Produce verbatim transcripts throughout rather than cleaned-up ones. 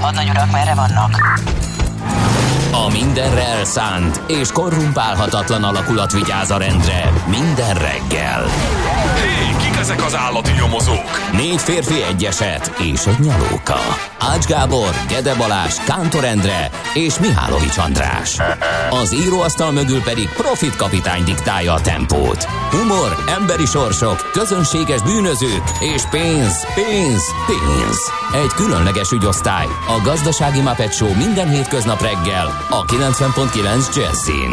Hadnagy urak, merre vannak? A mindenre elszánt és korrumpálhatatlan alakulat vigyáz a rendre minden reggel. Hé, kik ezek az állati nyomozók? Négy férfi, egy eset és egy nyalóka. Ács Gábor, Gede Balázs, Kántor és Mihálovics András. Az íróasztal mögül pedig Profit kapitány diktálja a tempót. Humor, emberi sorsok, közönséges bűnözők és pénz, pénz, pénz. Egy különleges ügyosztály, a Gazdasági Muppet Show minden hétköznap reggel a kilencven pont kilenc Jazzin.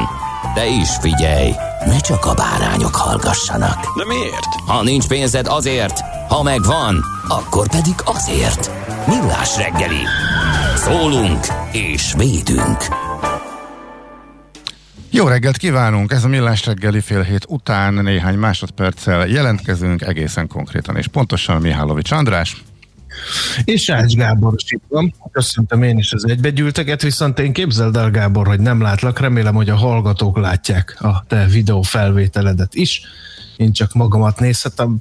De is figyelj, ne csak a bárányok hallgassanak. De miért? Ha nincs pénzed, azért, ha megvan, akkor pedig azért. Millás reggeli. Szólunk és védünk. Jó reggelt kívánunk! Ez a Millás reggeli, fél hét után néhány másodperccel jelentkezünk, egészen konkrétan és pontosan Mihálovics András. És Ács Gábor is itt van. Köszöntöm én is az egybegyűlteket, viszont én képzeld el, Gábor, hogy nem látlak. Remélem, hogy a hallgatók látják a te videó felvételedet is. Én csak magamat nézhetem.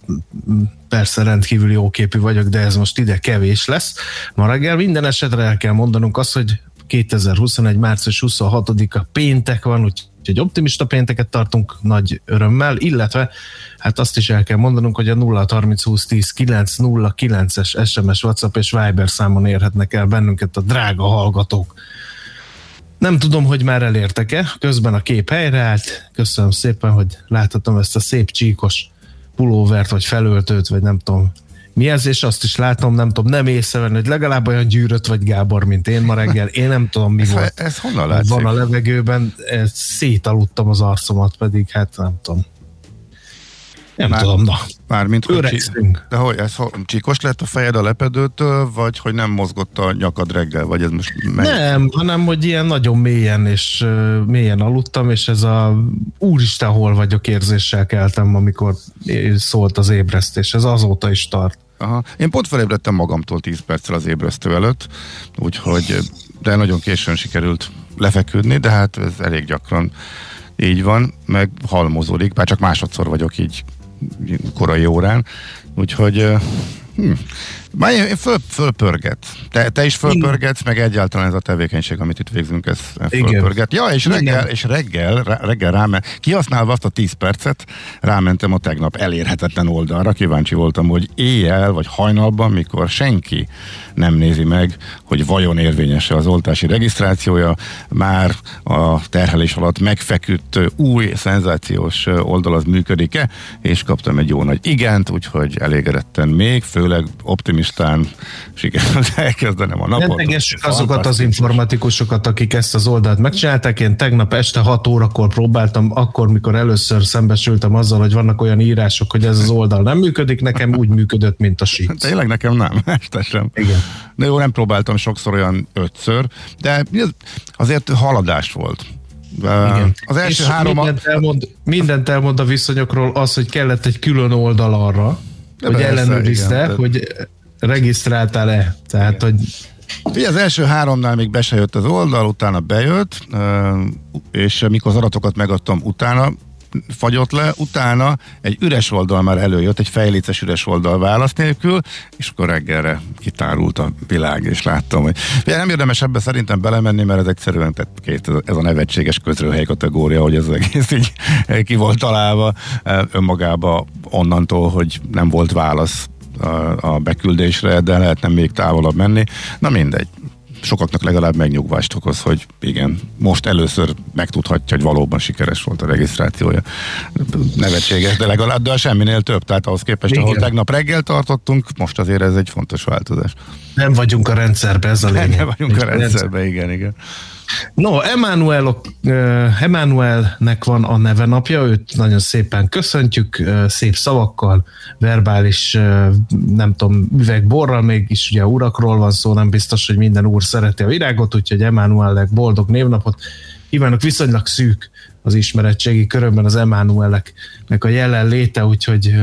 Persze rendkívül jóképű vagyok, de ez most ide kevés lesz. Ma reggel minden esetre el kell mondanunk azt, hogy kétezer-huszonegy. március huszonhatodika péntek van, úgyhogy egy optimista pénteket tartunk nagy örömmel, illetve hát azt is el kell mondanunk, hogy a nulla harminc húsz tíz kilenc nulla kilences es em es, WhatsApp és Viber számon érhetnek el bennünket a drága hallgatók. Nem tudom, hogy már elértek-e, közben a kép helyreállt. Köszönöm szépen, hogy láthatom ezt a szép csíkos pulóvert, vagy felöltőt, vagy nem tudom mi ez, és azt is látom, nem tudom, nem észrevenni, hogy legalább olyan gyűrött vagy, Gábor, mint én ma reggel. Én nem tudom, mi ez, volt. Ez honnan látszik? Van a levegőben, szétaludtam az arcomat, pedig hát nem tudom. Nem már, tudom, na. Mármint, öregszünk. De hogy ez csíkos lett a fejed a lepedőtől, vagy hogy nem mozgott a nyakad reggel, vagy ez most meg... Nem, hanem hogy ilyen nagyon mélyen és uh, mélyen aludtam, és ez a úristen, hol vagyok érzéssel keltem, amikor szólt az ébresztés. Ez azóta is tart. Aha. Én pont felébredtem magamtól tíz perccel az ébresztő előtt, úgyhogy, de nagyon későn sikerült lefeküdni, de hát ez elég gyakran így van, meg halmozódik, bár csak másodszor vagyok így korai órán, úgyhogy hm, már én föl, fölpörget. Te, te is fölpörgetsz, meg egyáltalán ez a tevékenység, amit itt végzünk, ez fölpörget. Ja, és reggel, és reggel, reggel ráment, kihasználva azt a tíz percet, rámentem a tegnap elérhetetlen oldalra, kíváncsi voltam, hogy éjjel, vagy hajnalban, mikor senki nem nézi meg, hogy vajon érvényes-e az oltási regisztrációja, már a terhelés alatt megfeküdt új, szenzációs oldal az működik-e, és kaptam egy jó nagy igent, úgyhogy elégedetten még, főleg optimistán sikerült elkezdenem a napot. Rentegessük azokat az informatikusokat, akik ezt az oldalt megcsinálták. Én tegnap este hat órakor próbáltam, akkor, mikor először szembesültem azzal, hogy vannak olyan írások, hogy ez az oldal nem működik, nekem úgy működött, mint a Sheets. Tényleg nekem nem, este sem. Igen. De jó, nem próbáltam sokszor, olyan ötször, de azért haladás volt. Igen. Az első és három... Mindent elmond, mindent elmond a viszonyokról az, hogy kellett egy külön oldal arra, de hogy ellenőrizte, hogy regisztráltál-e. Tehát, hogy... Ugye az első háromnál még be se jött az oldal, utána bejött, és mikor az adatokat megadtam, utána fagyott le, utána egy üres oldal már előjött, egy fejléces üres oldal válasz nélkül, és akkor reggelre kitárult a világ, és láttam, hogy ugye nem érdemes ebbe szerintem belemenni, mert ez egyszerűen két, ez a nevetséges közrőhely kategória, hogy ez egész így ki volt találva önmagába onnantól, hogy nem volt válasz a beküldésre, de lehetne még távolabb menni. Na mindegy. Sokaknak legalább megnyugvást okoz, hogy igen, most először megtudhatja, hogy valóban sikeres volt a regisztrációja. Nevetséges, de legalább, de semminél több, tehát ahhoz képest, igen, ahol tegnap reggel tartottunk, most azért ez egy fontos változás. Nem vagyunk a rendszerbe, ez a lényeg. Nem vagyunk a rendszerbe, igen, igen. No, Emmanuel, Emmanuelnek van a neve napja, őt nagyon szépen köszöntjük, szép szavakkal, verbális, nem tudom, üvegborral, mégis ugye urakról van szó, nem biztos, hogy minden úr szereti a virágot, úgyhogy Emmanuelnek boldog névnapot kívánok, viszonylag szűk az ismeretségi körömben az Emmanueleknek a jelenléte, úgyhogy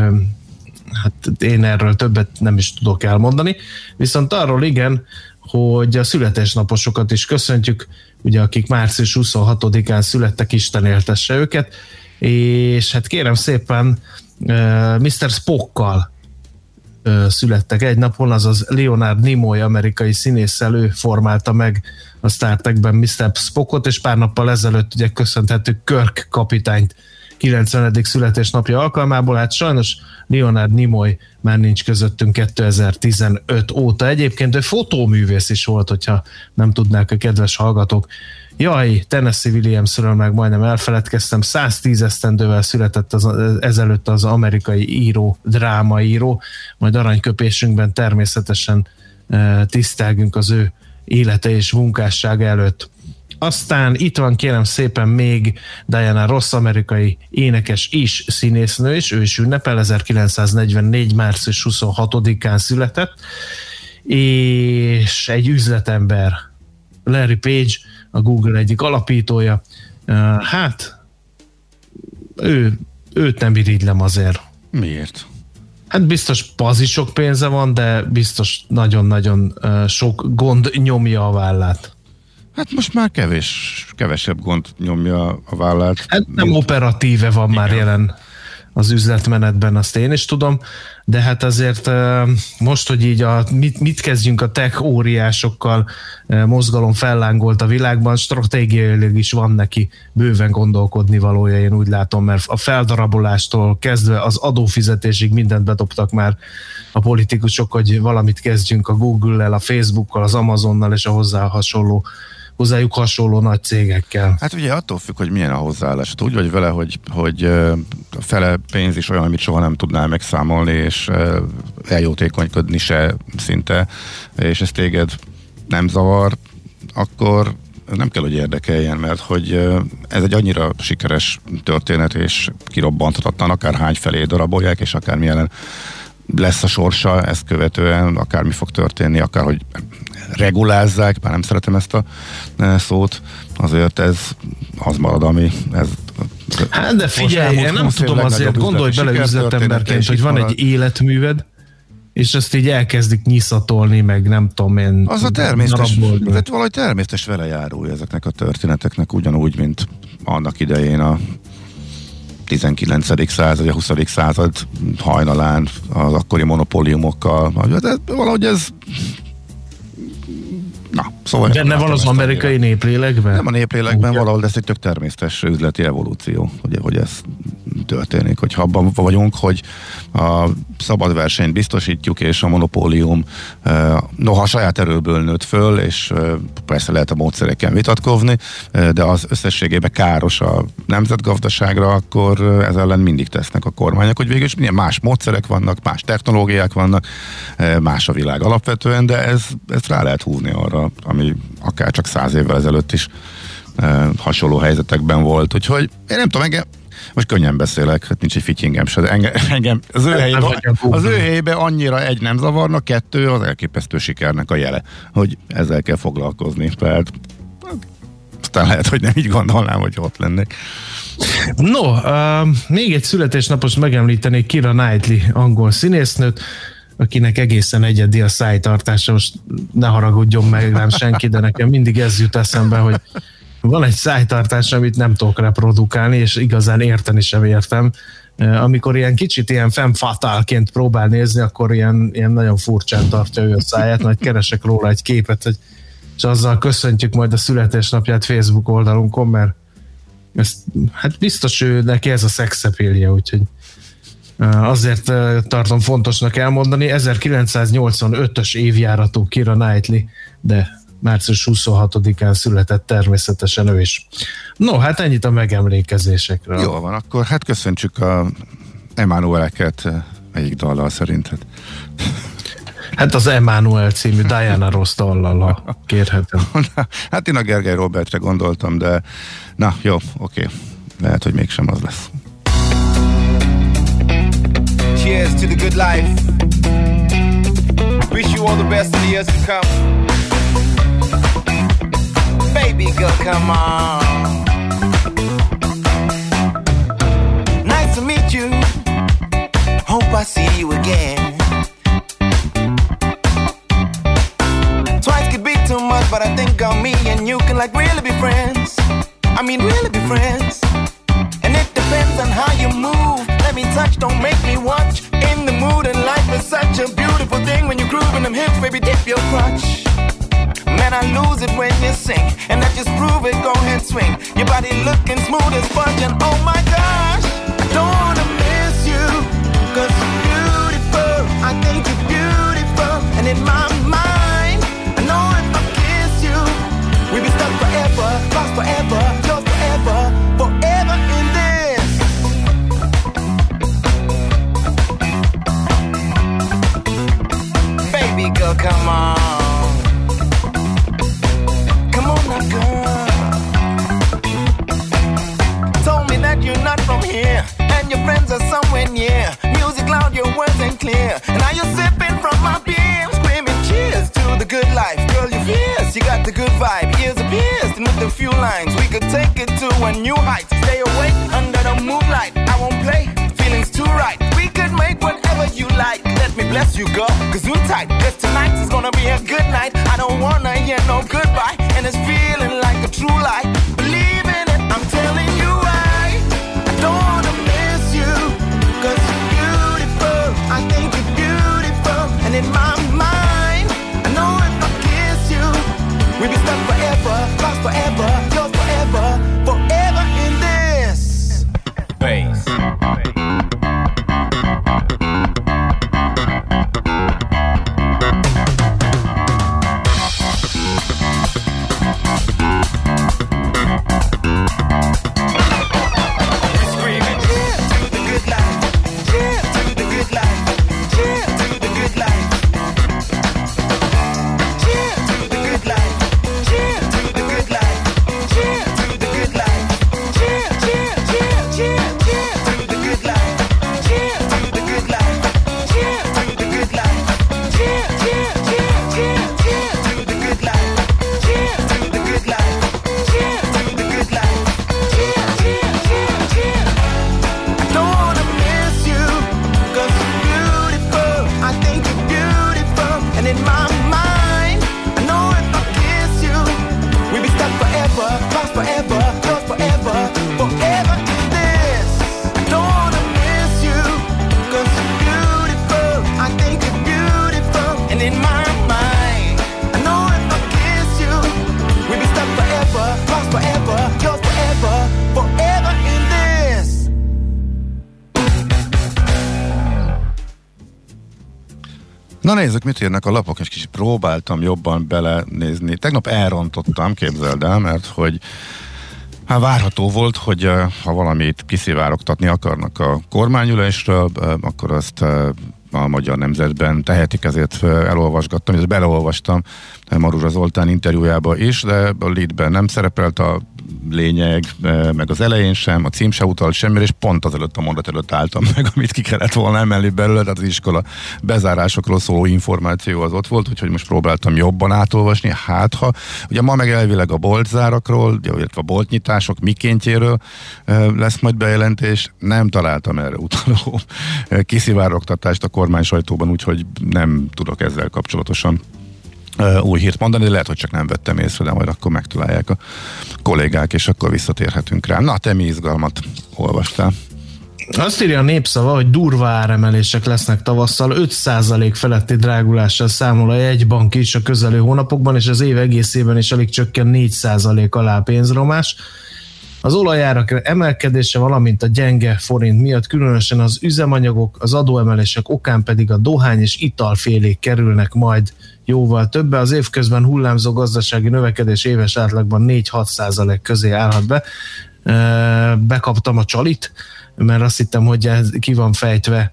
hát én erről többet nem is tudok elmondani, viszont arról igen, hogy a születésnaposokat is köszöntjük, ugye akik március huszonhatodikán születtek, Isten éltesse őket, és hát kérem szépen miszter Spockkal születtek egy napon, azaz Leonard Nimoy amerikai színésszel, ő formálta meg a Star Trekben miszter Spockot, és pár nappal ezelőtt ugye köszönthettük Kirk kapitányt kilencvenedik születésnapja alkalmából, hát sajnos Leonard Nimoy már nincs közöttünk kétezer-tizenöt óta. Egyébként ő fotóművész is volt, hogyha nem tudnák a kedves hallgatók. Jaj, Tennessee Williamsről meg majdnem elfeledkeztem, száztíz esztendővel született az, ezelőtt az amerikai író, drámaíró, majd aranyköpésünkben természetesen e, tisztelgünk az ő élete és munkássága előtt. Aztán itt van kérem szépen még Diana Ross, amerikai énekes is, színésznő is, ő is ünnepel, ezernegyvennégy március huszonhatodikán született, és egy üzletember, Larry Page, a Google egyik alapítója, hát ő, őt nem irigylem azért. Miért? Hát biztos pazi sok pénze van, de biztos nagyon-nagyon sok gond nyomja a vállát. Hát most már kevés, kevesebb gond nyomja a vállát. Hát nem mint... operatíve van igen. Már jelen az üzletmenetben, azt én is tudom, de hát azért most, hogy így a, mit, mit kezdjünk a tech óriásokkal, mozgalom fellángolt a világban, stratégiailag is van neki bőven gondolkodni valója, én úgy látom, mert a feldarabolástól kezdve az adófizetésig mindent bedobtak már a politikusok, hogy valamit kezdjünk a Google-el, a Facebookkal, az Amazonnal és a hozzá hasonló hozzájuk hasonló nagy cégekkel. Hát ugye attól függ, hogy milyen a hozzáállás. Úgy vagy vele, hogy, hogy a fele pénz is olyan, amit soha nem tudnál megszámolni, és eljótékonykodni se szinte, és ez téged nem zavar, akkor nem kell, hogy érdekeljen, mert hogy ez egy annyira sikeres történet, és kirobbantatlan, akár hány felé darabolják, és akár milyen lesz a sorsa, ezt követően akármi fog történni, akár hogy regulázzák, már nem szeretem ezt a szót, azért ez az marad, ami ez hát de figyelj, én nem tudom azért, gondolj bele üzletemberként, hogy van marad. Egy életműved, és ezt így elkezdik nyiszatolni, meg nem tudom én... Az a természetes, tehát valahogy természetes velejárulja ezeknek a történeteknek, ugyanúgy, mint annak idején a tizenkilencedik század, a huszadik század hajnalán az akkori monopóliumokkal, de valahogy ez na, szóval... Benne van az amerikai néplélekben? Nem a néplélekben, ugyan. Valahol ez egy tök természetes üzleti evolúció, hogy, hogy ez történik, hogyha abban vagyunk, hogy a szabad versenyt biztosítjuk, és a monopólium noha saját erőből nőtt föl, és persze lehet a módszereken vitatkozni, de az összességében káros a nemzetgazdaságra, akkor ez ellen mindig tesznek a kormányok, hogy végül is milyen más módszerek vannak, más technológiák vannak, más a világ alapvetően, de ez, ezt rá lehet húzni arra, ami akár csak száz évvel ezelőtt is hasonló helyzetekben volt, úgyhogy én nem tudom, engem most könnyen beszélek, hát nincs egy fityingem se, de engem, engem az ő helyében, az ő helyében annyira egy nem zavarna, kettő az elképesztő sikernek a jele, hogy ezzel kell foglalkozni, tehát aztán lehet, hogy nem így gondolnám, hogy ott lennék. No, uh, még egy születésnapos megemlítenék, Kira Knightley angol színésznőt, akinek egészen egyedi a szájtartása, most ne haragudjon meg rám senki, de nekem mindig ez jut eszembe, hogy van egy szájtartás, amit nem tudok reprodukálni, és igazán érteni sem értem. Amikor ilyen kicsit ilyen femme fatálként próbál nézni, akkor ilyen, ilyen nagyon furcsán tartja ő a száját, majd keresek róla egy képet, hogy, és azzal köszöntjük majd a születésnapját Facebook oldalunkon, mert ezt, hát biztos ő, neki ez a szexappeal-je, úgyhogy azért tartom fontosnak elmondani. ezerkilencszáznyolcvanötös évjáratú Kira Knightley, de március huszonhatodikán született természetesen ő is. No, hát ennyit a megemlékezésekről. Jól van, akkor hát köszöntsük a Emmanueleket egyik dallal szerinted. Hát az Emmanuel című Diana Ross dallala, kérhetem. Na, hát én a Gergely Robertre gondoltam, de na jó, oké. Lehet, hogy mégsem az lesz. Cheers to the good life. Wish you all the best in the years to come. Baby girl, come on. Nice to meet you. Hope I see you again. Twice could be too much, but I think on me and you can like really be friends. I mean really be friends. And it depends on how you move. Let me touch, don't make me watch. In the mood and life is such a beautiful thing. When you groove in them hips, baby, dip your crutch. Man, I lose it when you sing. And I just prove it, go ahead, swing. Your body looking smooth as fudge. And oh my gosh, I don't wanna miss you. Cause you're beautiful, I think you're beautiful. And in my mind, I know if I kiss you, we'll be stuck forever, lost forever, close forever, forever in this. Baby girl, come on. You're not from here, and your friends are somewhere near. Music loud, your words ain't clear. And now you're sipping from my beer, screaming cheers to the good life. Girl, you're fierce, you got the good vibe. Ears are pierced, and with a few lines we could take it to a new height. Stay awake under the moonlight. I won't play, feelings too right. We could make whatever you like. Let me bless you, girl, cause you're tight. Cause tonight is gonna be a good night. I don't wanna hear no goodbye. And it's feeling like a true lie. Believe in it, I'm telling you. I think you're beautiful, and in my mind, I know if I kiss you, we'll be stuck forever, lost forever, yours forever, forever in this space. Na nézzük, mit írnak a lapok, és kicsit próbáltam jobban belenézni. Tegnap elrontottam, képzeld el, mert hogy hát várható volt, hogy ha valamit kiszivárogtatni akarnak a kormányülésről, akkor azt a Magyar Nemzetben tehetik, ezért elolvasgattam, és beleolvastam Marusza Zoltán interjújába is, de a leadben nem szerepelt a lényeg, meg az elején sem, a cím se utalt semmire, és pont azelőtt a mondat előtt álltam meg, amit ki kellett volna emelni belőle, tehát az iskola bezárásokról szóló információ az ott volt, úgyhogy most próbáltam jobban átolvasni, hát ha, ugye ma meg elvileg a boltzárakról, illetve a boltnyitások mikéntjéről lesz majd bejelentés, nem találtam erre utaló kiszivárogtatást a kormány sajtóban, úgyhogy nem tudok ezzel kapcsolatosan új hírt mondani, de lehet, hogy csak nem vettem észre, de majd akkor megtalálják a kollégák, és akkor visszatérhetünk rá. Na, te mi izgalmat olvastál? Azt írja a Népszava, hogy durva áremelések lesznek tavasszal, öt százalék feletti drágulással számol a jegybank is a közelő hónapokban, és az év egészében is alig csökken négy százalék alá pénzromás. Az olajárak emelkedése, valamint a gyenge forint miatt különösen az üzemanyagok, az adóemelések okán pedig a dohány és italfélék kerülnek majd jóval többe. Az évközben hullámzó gazdasági növekedés éves átlagban négy-hat százalék közé állhat be. Bekaptam a csalit, mert azt hittem, hogy ez, ki van fejtve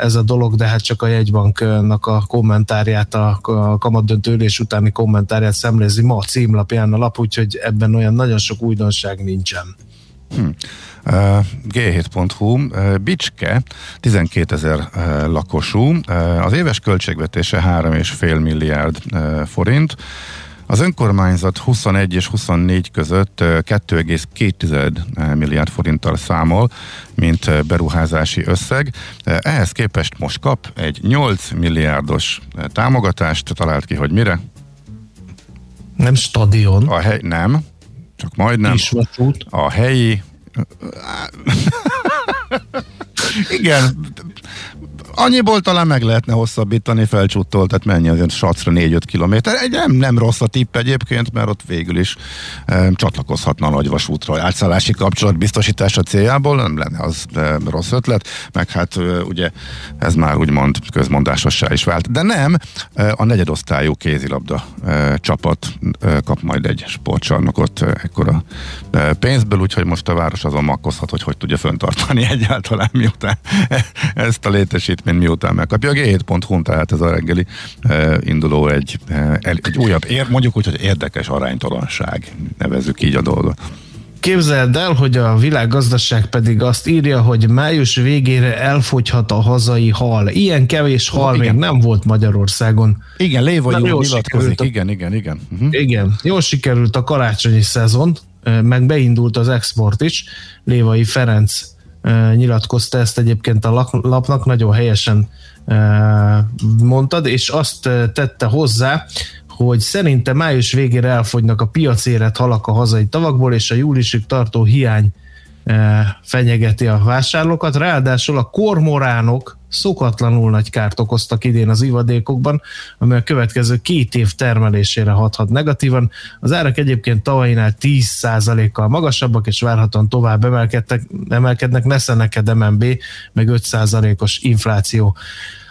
ez a dolog, de hát csak a jegybanknak a kommentárját, a kamatdöntő ülés utáni kommentárját szemlézi ma a címlapján a lap, úgyhogy ebben olyan nagyon sok újdonság nincsen. Hm. gé hét pont hú, Bicske, tizenkétezer lakosú, az éves költségvetése három egész öt milliárd forint, az önkormányzat huszonegy és huszonnégy között két egész két milliárd forinttal számol, mint beruházási összeg. Ehhez képest most kap egy nyolc milliárdos támogatást, talált ki, hogy mire? Nem stadion. A hely, nem, csak majdnem. Kisvasút. A helyi... Igen, annyiból talán meg lehetne hosszabbítani Felcsúttól, tehát mennyi azért Sacra négy-öt kilométer. Nem, nem rossz a tipp egyébként, mert ott végül is e, csatlakozhatna a nagyvasútra átszállási kapcsolat biztosítása céljából, nem lenne az e, rossz ötlet, meg hát e, ugye ez már úgymond közmondásossá is vált. De nem, e, a negyedosztályú kézilabda e, csapat e, kap majd egy sportcsarnokot e, ekkora e, pénzből, úgyhogy most a város azon makkozhat, hogy hogy tudja föntartani egyáltalán miután e, ezt a létesít mint miután megkapja. A gé hét pont hú, tehát ez a reggeli e, induló egy, e, egy újabb, ér, mondjuk úgy, hogy érdekes aránytalanság, nevezzük így a dolgot. Képzeld el, hogy a világgazdaság pedig azt írja, hogy május végére elfogyhat a hazai hal. Ilyen kevés hal oh, még nem volt Magyarországon. Igen, Lévai nyilatkozik. A... Igen, igen, igen. Uh-huh. Igen, jól sikerült a karácsonyi szezon, meg beindult az export is. Lévai Ferenc nyilatkozta ezt egyébként a lapnak, nagyon helyesen mondtad, és azt tette hozzá, hogy szerinte május végére elfogynak a piacérett halak a hazai tavakból, és a júliusig tartó hiány fenyegeti a vásárlókat. Ráadásul a kormoránok szokatlanul nagy kárt okoztak idén az ivadékokban, amely a következő két év termelésére hathat negatívan. Az árak egyébként tavalyinál tíz százalékkal magasabbak, és várhatóan tovább emelkednek, nesze neked em en bé, meg öt százalékos infláció.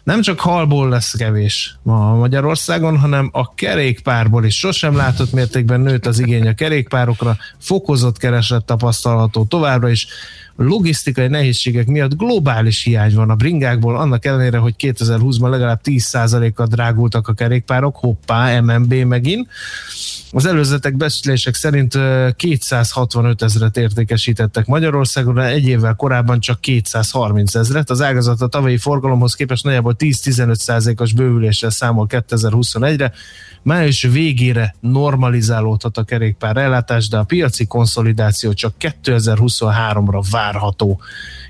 Nem csak halból lesz kevés ma Magyarországon, hanem a kerékpárból is. Sosem látott mértékben nőtt az igény a kerékpárokra, fokozott kereslet tapasztalható továbbra is. A logisztikai nehézségek miatt globális hiány van a bringákból, annak ellenére, hogy kétezer-húszban legalább tíz százalékkal drágultak a kerékpárok, hoppá, em en bé megint. Az előzetek beszélések szerint kétszázhatvanöt ezret értékesítettek Magyarországon, egy évvel korábban csak kétszázharminc ezret. Az ágazat a tavalyi forgalomhoz képest nagyjából tíz-tizenöt százalékos bővüléssel számol kétezer-huszonegyre. Május végére normalizálódhat a kerékpár ellátás, de a piaci konszolidáció csak kétezer-huszonháromra várható,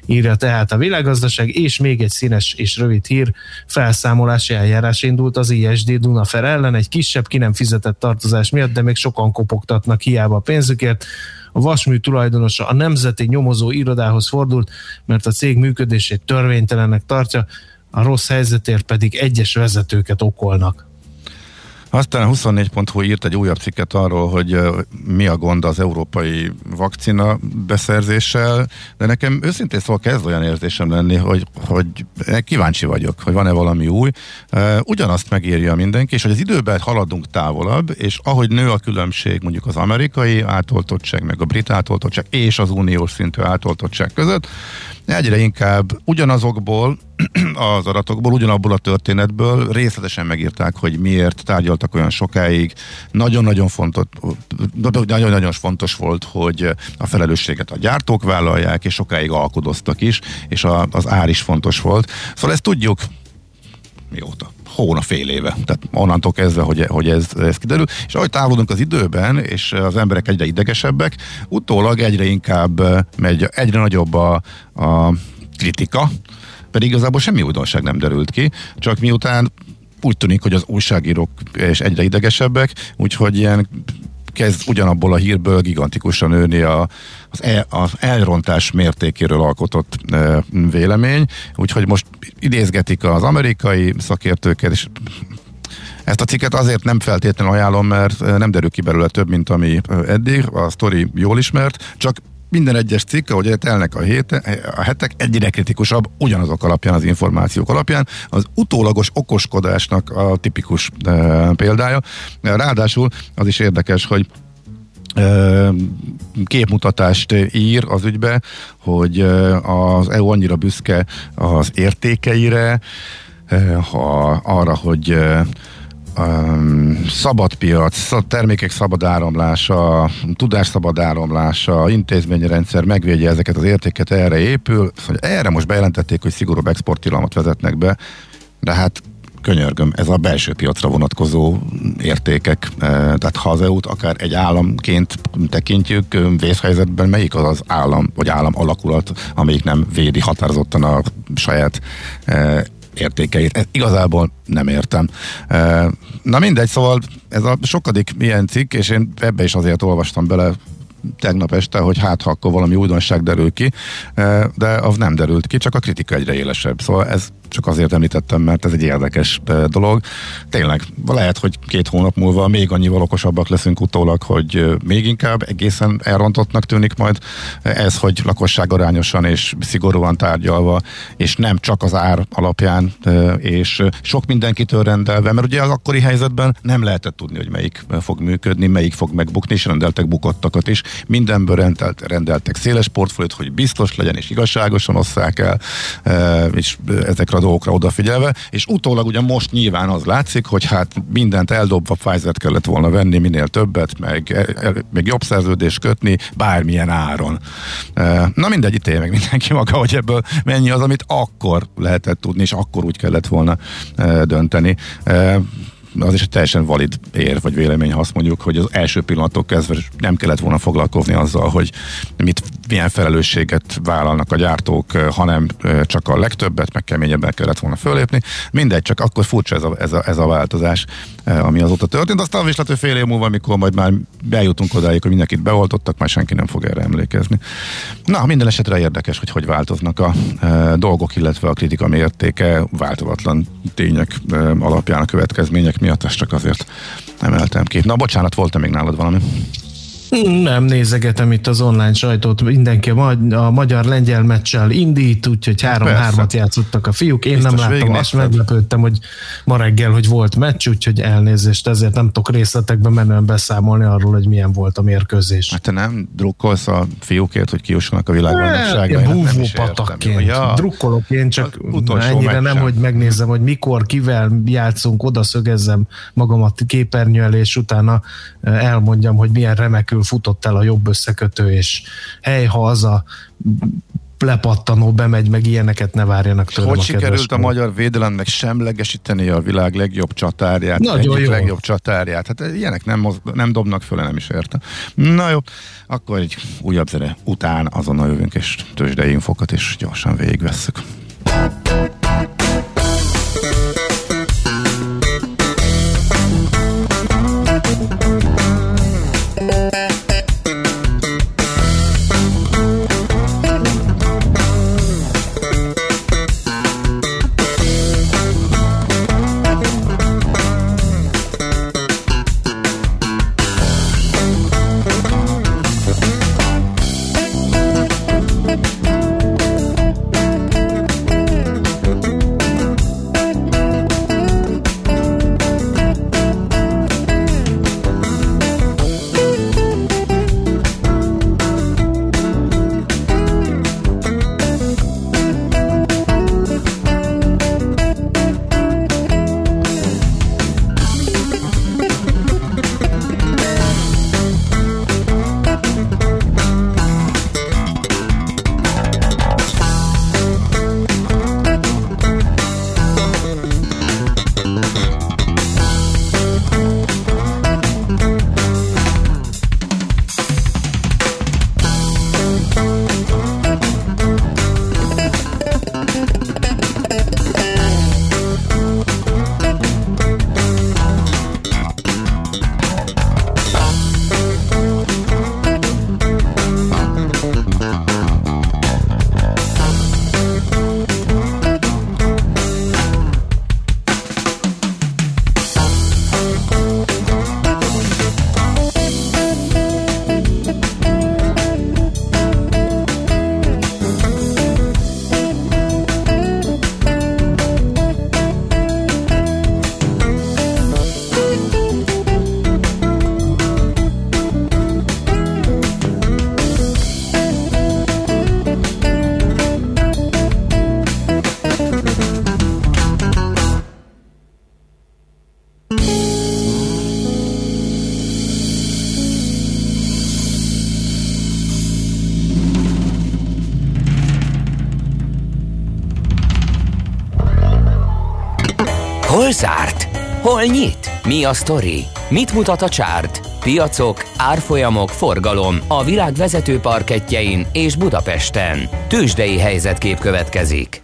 írja tehát a világgazdaság. És még egy színes és rövid hír, felszámolási eljárás indult az i es dé Dunafer ellen, egy kisebb, ki nem fizetett tartozás miatt, de még sokan kopogtatnak hiába a pénzükért. A vasmű tulajdonosa a Nemzeti Nyomozó Irodához fordult, mert a cég működését törvénytelennek tartja, a rossz helyzetért pedig egyes vezetőket okolnak. Aztán huszonnégy pont hú írt egy újabb cikket arról, hogy mi a gond az európai vakcina beszerzéssel, de nekem őszintén szóval kezd olyan érzésem lenni, hogy, hogy kíváncsi vagyok, hogy van-e valami új. Ugyanazt megírja mindenki, és hogy az időben haladunk távolabb, és ahogy nő a különbség mondjuk az amerikai átoltottság, meg a brit átoltottság, és az uniós szintű átoltottság között, egyre inkább ugyanazokból az adatokból, ugyanabból a történetből részletesen megírták, hogy miért tárgyaltak olyan sokáig. Nagyon-nagyon fontos, nagyon-nagyon fontos volt, hogy a felelősséget a gyártók vállalják, és sokáig alkudoztak is, és a, az ár is fontos volt. Szóval ezt tudjuk mióta? Hóna fél éve. Tehát onnantól kezdve, hogy, hogy ez, ez kiderül. És ahogy távolodunk az időben, és az emberek egyre idegesebbek, utólag egyre inkább megy, egyre nagyobb a, a kritika, pedig igazából semmi újdonság nem derült ki, csak miután úgy tűnik, hogy az újságírók és egyre idegesebbek, úgyhogy ilyen kezd ugyanabból a hírből gigantikusan nőni a, az, el, az elrontás mértékéről alkotott e, vélemény, úgyhogy most idézgetik az amerikai szakértőket, és ezt a cikket azért nem feltétlenül ajánlom, mert nem derül ki belőle több, mint ami eddig, a sztori jól ismert, csak minden egyes cikk, ahogy telnek a, héte, a hetek, egyre kritikusabb ugyanazok alapján, az információk alapján. Az utólagos okoskodásnak a tipikus e, példája. Ráadásul az is érdekes, hogy képmutatást ír az ügybe, hogy az é u annyira büszke az értékeire, ha arra, hogy Um, szabad piac, termékek szabad áramlása, tudás szabad áramlása, intézményrendszer megvédje ezeket az értéket, erre épül. Erre most bejelentették, hogy szigorúbb exporttilalmat vezetnek be, de hát könyörgöm, ez a belső piacra vonatkozó értékek, tehát ha az é u-t akár egy államként tekintjük, vészhelyzetben melyik az az állam, vagy állam alakulat, amelyik nem védi határozottan a saját értékeit. Ezt igazából nem értem. Na mindegy, szóval ez a sokadik ilyen cikk, és én ebbe is azért olvastam bele tegnap este, hogy hát ha akkor valami újdonság derül ki, de az nem derült ki, csak a kritika egyre élesebb. Szóval ez csak azért említettem, mert ez egy érdekes dolog. Tényleg, lehet, hogy két hónap múlva még annyival okosabbak leszünk utólag, hogy még inkább egészen elrontottnak tűnik majd ez, hogy lakosságarányosan és szigorúan tárgyalva, és nem csak az ár alapján, és sok mindenkitől rendelve, mert ugye az akkori helyzetben nem lehetett tudni, hogy melyik fog működni, melyik fog megbukni, és rendeltek bukottakat is. Mindenből rendelt, rendeltek széles portfóliót, hogy biztos legyen, és igazságosan osszák el, és ezekre dolgokra odafigyelve, és utólag ugye most nyilván az látszik, hogy hát mindent eldobva Pfizer-t kellett volna venni, minél többet, meg, meg jobb szerződést kötni, bármilyen áron. Na mindegy, ítélje meg mindenki maga, hogy ebből mennyi az, amit akkor lehetett tudni, és akkor úgy kellett volna dönteni. Az is egy teljesen valid ér, vagy vélemény, ha azt mondjuk, hogy az első pillanattól kezdve nem kellett volna foglalkozni azzal, hogy mit, milyen felelősséget vállalnak a gyártók, hanem csak a legtöbbet, meg keményebben kellett volna fölépni. Mindegy, csak akkor furcsa ez a, ez a, ez a változás, ami azóta történt. Aztán is lett, hogy fél év múlva, amikor majd már bejutunk odáig, hogy mindenkit beoltottak, már senki nem fog erre emlékezni. Na, minden esetre érdekes, hogy hogy változnak a e, dolgok, illetve a kritika mértéke változatlan tények e, alapján a következmények miatt, ezt csak azért emeltem ki. Na, bocsánat, volt-e még nálad valami? Nem, nézegetem itt az online sajtót, mindenki a, magy- a magyar-lengyel meccsel indít, úgyhogy három-hármat játszottak a fiúk, én biztos nem láttam, azt meglepődtem, hogy ma reggel, hogy volt meccs, úgyhogy elnézést, ezért nem tudok részletekbe menően beszámolni arról, hogy milyen volt a mérkőzés. Hát te nem drukkolsz a fiúkért, hogy kijussanak a világbajnokságra? Búvópatakként, ja, drukkolóként, csak ennyire nem, sem. Hogy megnézem, hogy mikor, kivel játszunk, odaszögezzem magamat képernyő elé, és utána elmondjam, hogy milyen remekül futott el a jobb összekötő, és hely, ha az a lepattanó bemegy, meg ilyeneket ne várjanak tőlem. Hogy sikerült a magyar védelemnek semlegesíteni a világ legjobb csatárját, egyik legjobb csatárját? Hát ilyenek nem, nem dobnak föl, nem is értem. Na jó, akkor egy újabb zene után azonnal jövünk, és tőzsdei infokat is gyorsan végigvesszük. Hol zárt? Hol nyit? Mi a sztori? Mit mutat a csárt? Piacok, árfolyamok, forgalom a világ vezető parkettjein és Budapesten. Tőzsdei helyzetkép következik.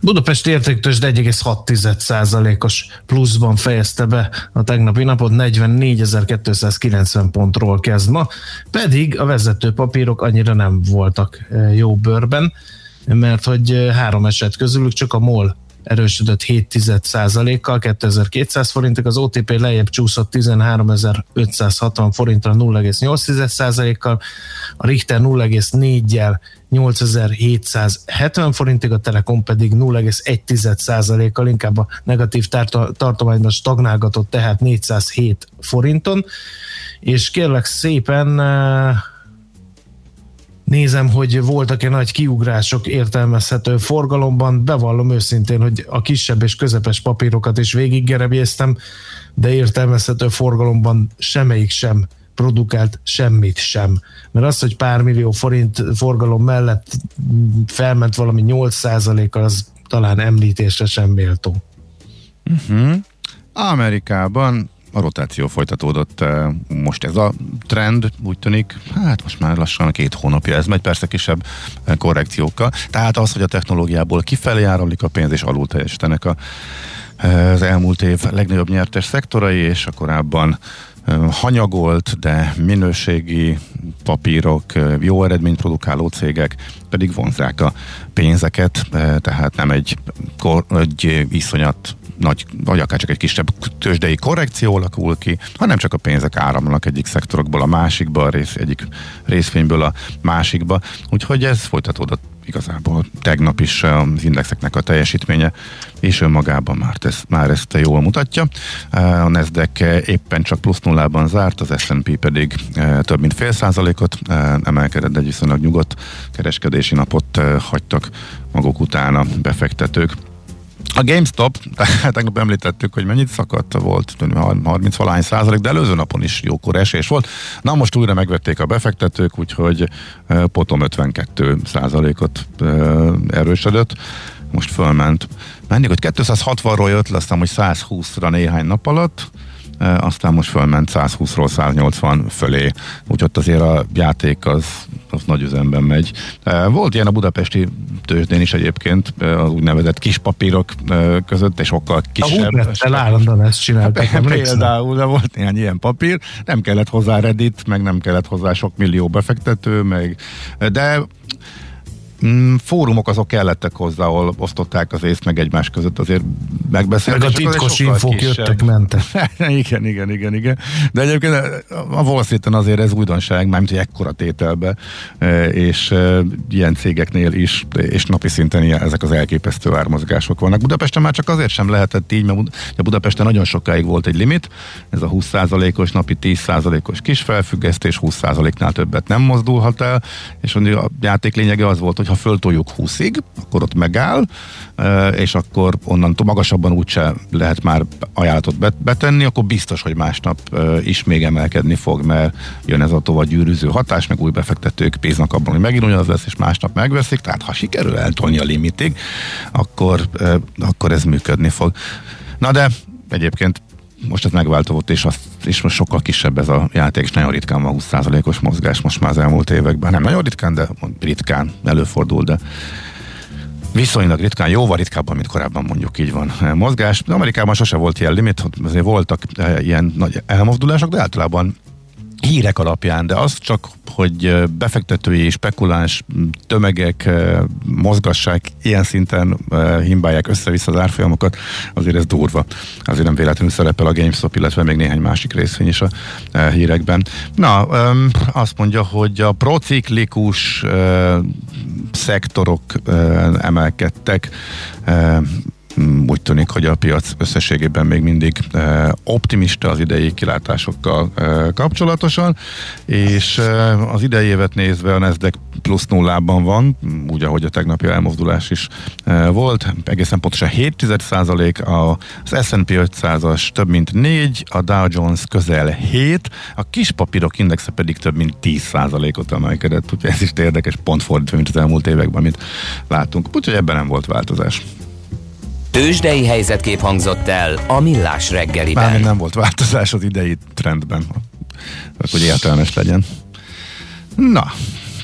Budapesti értéktőzsde egy egész hat tized százalékos pluszban fejezte be a tegnapi napot, negyvennégyezer-kétszázkilencven pontról kezd ma, pedig a vezető papírok annyira nem voltak jó bőrben, mert hogy három eset közülük csak a MOL erősödött hét tized százalékkal kétezer-kétszáz forintig, az o té pé lejjebb csúszott tizenháromezer-ötszázhatvan forintra nulla egész nyolc tized százalékkal, a Richter nulla egész négyel nyolcezer-hétszázhetven forintig, a Telekom pedig nulla egész egy tized százalékkal inkább a negatív tart- tartományban stagnálgatott, tehát négyszázhét forinton. És kérlek szépen nézem, hogy voltak-e nagy kiugrások értelmezhető forgalomban. Bevallom őszintén, hogy a kisebb és közepes papírokat is végiggerebjéztem, de értelmezhető forgalomban semmelyik sem produkált semmit sem. Mert az, hogy pár millió forint forgalom mellett felment valami nyolc százalékkal, az talán említésre sem méltó. Uh-huh. Amerikában a rotáció folytatódott, most ez a trend, úgy tűnik, hát most már lassan két hónapja ez megy, persze kisebb korrekciókkal. Tehát az, hogy a technológiából kifelé áramlik a pénz, és alul teljesítenek a, az elmúlt év legnagyobb nyertes szektorai, és a korábban hanyagolt, de minőségi papírok, jó eredményt produkáló cégek pedig vonzák a pénzeket, tehát nem egy, kor, egy iszonyat nagy, vagy akár csak egy kisebb tőzsdei korrekció alakul ki, hanem csak a pénzek áramlanak egyik szektorokból a másikba, a rész, egyik részvényből a másikba. Úgyhogy ez folytatódott igazából tegnap is, az indexeknek a teljesítménye, és önmagában már, tesz, már ezt jól mutatja. A Nasdaq éppen csak plusz nullában zárt, az es and pé pedig több mint fél százalékot emelkedett, egy viszonylag nyugodt kereskedési napot hagytak maguk után a befektetők. A GameStop, tegnap említettük, hogy mennyit szakadt volt, harminc-valahány százalék, de előző napon is jókor esés volt. Na most újra megvették a befektetők, úgyhogy potom ötvenkettő százalékot erősödött. Most fölment. Menjük, hogy kétszázhatvanról jött le, aztán, hogy százhúszra néhány nap alatt, aztán most fölment százhúszról száznyolcvan fölé. Úgyhogy azért a játék az, az nagy üzemben megy. Volt ilyen a budapesti tőzsdén is egyébként, az úgynevezett kis papírok között, és sokkal kisebb. A Hubettel állandóan ezt csináltak. Például, de volt néhány ilyen papír, nem kellett hozzá Reddit, meg nem kellett hozzá sok millió befektető, meg, de fórumok azok kellettek hozzá, ahol osztották az észt, meg egymás között azért megbeszéltek. Meg a titkos infók jöttek, mentek. igen, igen, igen, igen. De egyébként a Wall Street-en azért ez újdonság, mármint egy ekkora tételbe, és ilyen cégeknél is, és napi szinten ilyen, ezek az elképesztő ármozgások vannak. Budapesten már csak azért sem lehetett így, mert Budapesten nagyon sokáig volt egy limit, ez a húsz százalékos napi tíz százalékos kis felfüggesztés, húsz százaléknál többet nem mozdulhat el, és a játék lényege az volt, hogy ha föltoljuk húszig, akkor ott megáll, és akkor onnantól magasabban úgyse lehet már ajánlatot betenni, akkor biztos, hogy másnap is még emelkedni fog, mert jön ez a tovább gyűrűző hatás, meg új befektetők bíznak abban, hogy megint ugyanaz lesz, és másnap megveszik, tehát ha sikerül eltolni a limitig, akkor, akkor ez működni fog. Na de egyébként most ez megváltozott, és, az, és most sokkal kisebb ez a játék, és nagyon ritkán van húsz százalékos mozgás most már az elmúlt években. Nem nagyon ritkán, de ritkán előfordul, de viszonylag ritkán, jóval ritkábban, mint korábban, mondjuk így van mozgás. De Amerikában sose volt ilyen limit, azért voltak ilyen nagy elmozdulások, de általában hírek alapján, de az csak, hogy befektetői, spekuláns tömegek mozgassák, ilyen szinten himbálják össze-vissza az árfolyamokat, azért ez durva. Azért nem véletlenül szerepel a GameStop, illetve még néhány másik részvény is a hírekben. Na, azt mondja, hogy a prociklikus szektorok emelkedtek, úgy tűnik, hogy a piac összességében még mindig e, optimista az idei kilátásokkal e, kapcsolatosan, és e, az idei évet nézve a Nasdaq plusz nullában van, úgy, ahogy a tegnapi elmozdulás is e, volt, egészen pontosan hét tized százalék, az es and pé ötszázas több mint négy, a Dow Jones közel hét, a kis papírok indexe pedig több mint tíz százalékot emelkedett, úgyhogy ez is érdekes, pont fordítva, mint az elmúlt években, amit látunk, úgyhogy ebben nem volt változás. Tőzsdei helyzetkép hangzott el a Millás reggeliben. Bármi nem volt változás az idei trendben, hogy értelmes legyen. Na,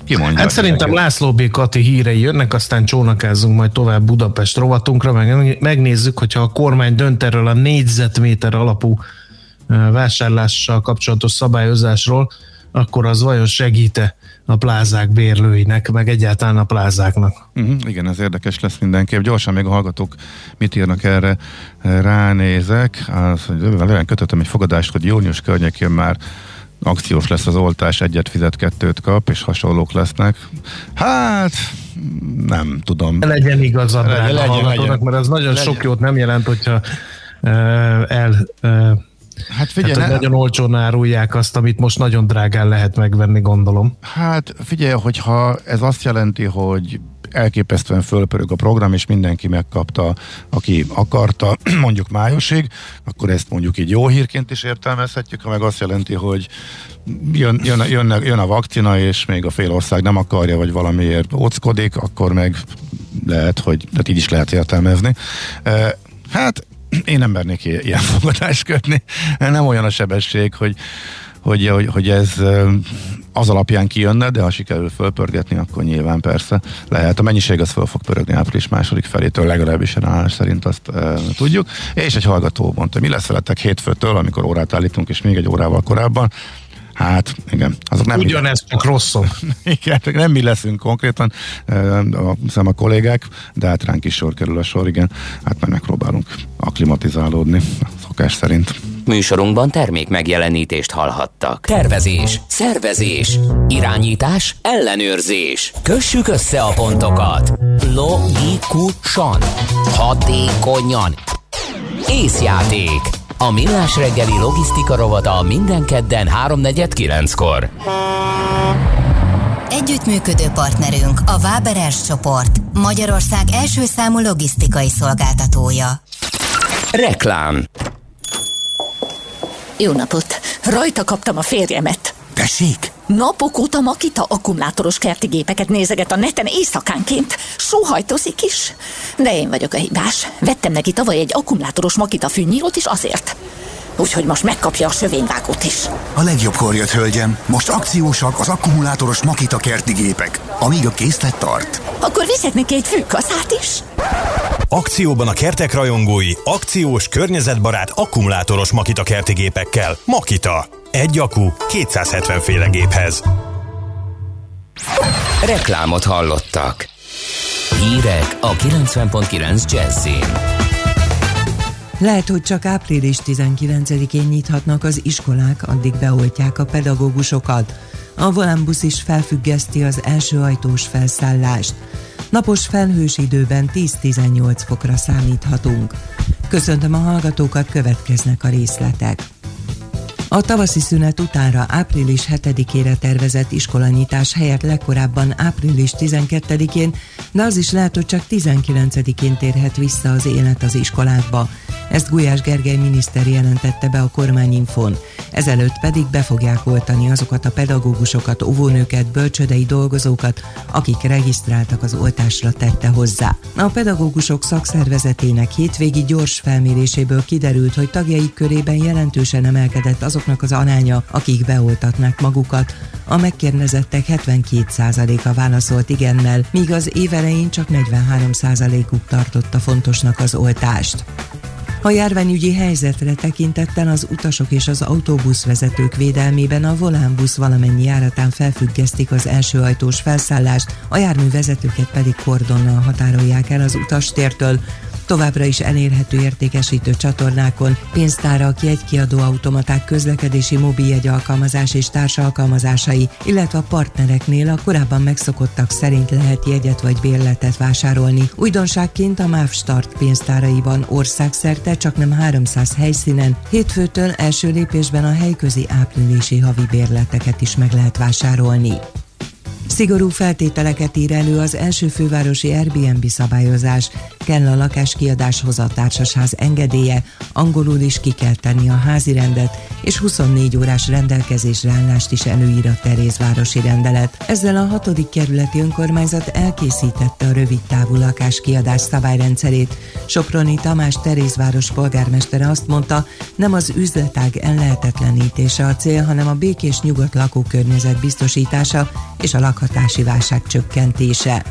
ki mondja? Hát szerintem László B. Kati hírei jönnek, aztán csónakázzunk majd tovább Budapest rovatunkra, meg megnézzük, hogyha a kormány dönt erről a négyzetméter alapú vásárlással kapcsolatos szabályozásról, akkor az vajon segít-e a plázák bérlőinek, meg egyáltalán a plázáknak? Uh-huh, igen, ez érdekes lesz mindenképp. Gyorsan még a hallgatók mit írnak erre, ránézek. Az, olyan kötöttem egy fogadást, hogy június környékén már akciós lesz az oltás, egyet fizet, kettőt kap, és hasonlók lesznek. Hát, nem tudom. Legyen igazad rá, legyen, a legyen. Mert ez nagyon legyen. Sok jót nem jelent, hogyha uh, el... Uh, Hát figyelj, hát, ne... nagyon olcsón árulják azt, amit most nagyon drágán lehet megvenni, gondolom. Hát figyelj, hogyha ez azt jelenti, hogy elképesztően fölpörög a program, és mindenki megkapta, aki akarta, mondjuk májusig, akkor ezt mondjuk így jó hírként is értelmezhetjük, ha meg azt jelenti, hogy jön, jön, jön, jön a vakcina, és még a fél ország nem akarja, vagy valamiért óckodik, akkor meg lehet, hogy tehát így is lehet értelmezni. Hát én nem mernék ilyen fogadást kötni. Nem olyan a sebesség, hogy, hogy, hogy, hogy ez az alapján kijönne, de ha sikerül fölpörgetni, akkor nyilván persze lehet. A mennyiség az föl fog pörögni április második felétől, legalábbis a állás szerint azt e, tudjuk. És egy hallgató mondta, mi lesz veletek hétfőtől, amikor órát állítunk, és még egy órával korábban. Hát, igen. Ugyanez, csak rosszabb. Igen, nem mi leszünk konkrétan, hiszem a kollégák, de hát ránk is sor kerül a sor, igen. Hát majd megpróbálunk aklimatizálódni, szokás szerint. Műsorunkban termék megjelenítést hallhattak. Tervezés, szervezés, irányítás, ellenőrzés. Kössük össze a pontokat. Logikusan, hatékonyan. Észjáték. A Millás reggeli logisztika rovata minden kedden három negyvenkilenckor. Együttműködő partnerünk a Waberers csoport, Magyarország első számú logisztikai szolgáltatója. Reklám. Jó napot! Rajta kaptam a férjemet. Tessék! Napok óta Makita akkumulátoros kerti gépeket nézeget a neten éjszakánként. Sóhajtozik is. De én vagyok a hibás. Vettem neki tavaly egy akkumulátoros Makita fűnyírót is azért. Úgyhogy most megkapja a sövényvágót is. A legjobbkor jött, hölgyem. Most akciósak az akkumulátoros Makita kerti gépek. Amíg a készlet tart. Akkor viszek neki egy fűkaszát is? Akcióban a kertek rajongói, akciós, környezetbarát akkumulátoros Makita kerti gépekkel. Makita. Egy akku kétszázhetven féle géphez. Reklámot hallottak. Hírek a kilencven egész kilenc Jazz-in. Lehet, hogy csak április tizenkilencedikén nyithatnak az iskolák, addig beoltják a pedagógusokat. A Volánbusz is felfüggeszti az első ajtós felszállást. Napos felhős időben tíz-tizennyolc fokra számíthatunk. Köszöntöm a hallgatókat, következnek a részletek. A tavaszi szünet utánra április hetedikére tervezett iskolannyitás helyett legkorábban április tizenkettedikén, de az is lehet, hogy csak tizenkilencedikén térhet vissza az élet az iskolákba. Ezt Gulyás Gergely miniszter jelentette be a kormányinfón. Ezelőtt pedig be fogják oltani azokat a pedagógusokat, óvónőket, bölcsődei dolgozókat, akik regisztráltak az oltásra tette hozzá. A pedagógusok szakszervezetének hétvégi gyors felméréséből kiderült, hogy tagjaik körében jelentősen emelkedett azoknak az aránya, akik beoltatnák magukat. A megkérdezettek hetvenkét százaléka válaszolt igennel, míg az év elején csak negyvenhárom százalékuk tartotta fontosnak az oltást. A járványügyi helyzetre tekintettel az utasok és az autóbuszvezetők védelmében a Volánbusz valamennyi járatán felfüggesztik az első ajtós felszállást, a járművezetőket pedig kordonnal határolják el az utastértől. Továbbra is elérhető értékesítő csatornákon, pénztárak, jegykiadóautomaták, közlekedési mobiljegy alkalmazás és társalkalmazásai, illetve a partnereknél a korábban megszokottak szerint lehet jegyet vagy bérletet vásárolni. Újdonságként a MÁV-Start pénztáraiban országszerte csaknem háromszáz helyszínen, hétfőtől első lépésben a helyközi áprilisi havi bérleteket is meg lehet vásárolni. Szigorú feltételeket ír elő az első fővárosi Airbnb szabályozás. Kell a lakáskiadáshoz a társasház engedélye, angolul is ki kell tenni a házirendet, és huszonnégy órás rendelkezésre állást is előír a Terézvárosi rendelet. Ezzel a hatodik kerületi önkormányzat elkészítette a rövid távú lakáskiadás szabályrendszerét. Soproni Tamás Terézváros polgármestere azt mondta, nem az üzletág ellehetetlenítése a cél, hanem a békés nyugodt lakókörnyezet biztosítása és a lakhatási válság csökkentése.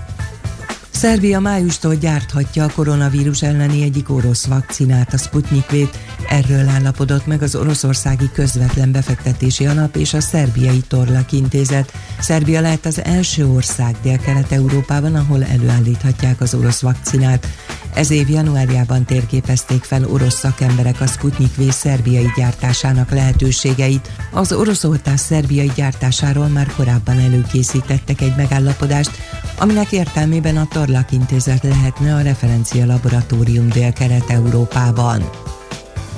Szerbia májustól gyárthatja a koronavírus elleni egyik orosz vakcinát, a Sputnik V-t. Erről állapodott meg az Oroszországi Közvetlen Befektetési Alap és a szerbiai Torlak Intézet. Szerbia lehet az első ország Délkelet-Európában, ahol előállíthatják az orosz vakcinát. Ez év januárjában térképezték fel orosz szakemberek a Sputnik V szerbiai gyártásának lehetőségeit. Az orosz oltás szerbiai gyártásáról már korábban előkészítettek egy megállapodást, aminek értelmében a Torlak Intézet lehetne a referencia laboratórium Délkelet-Európában.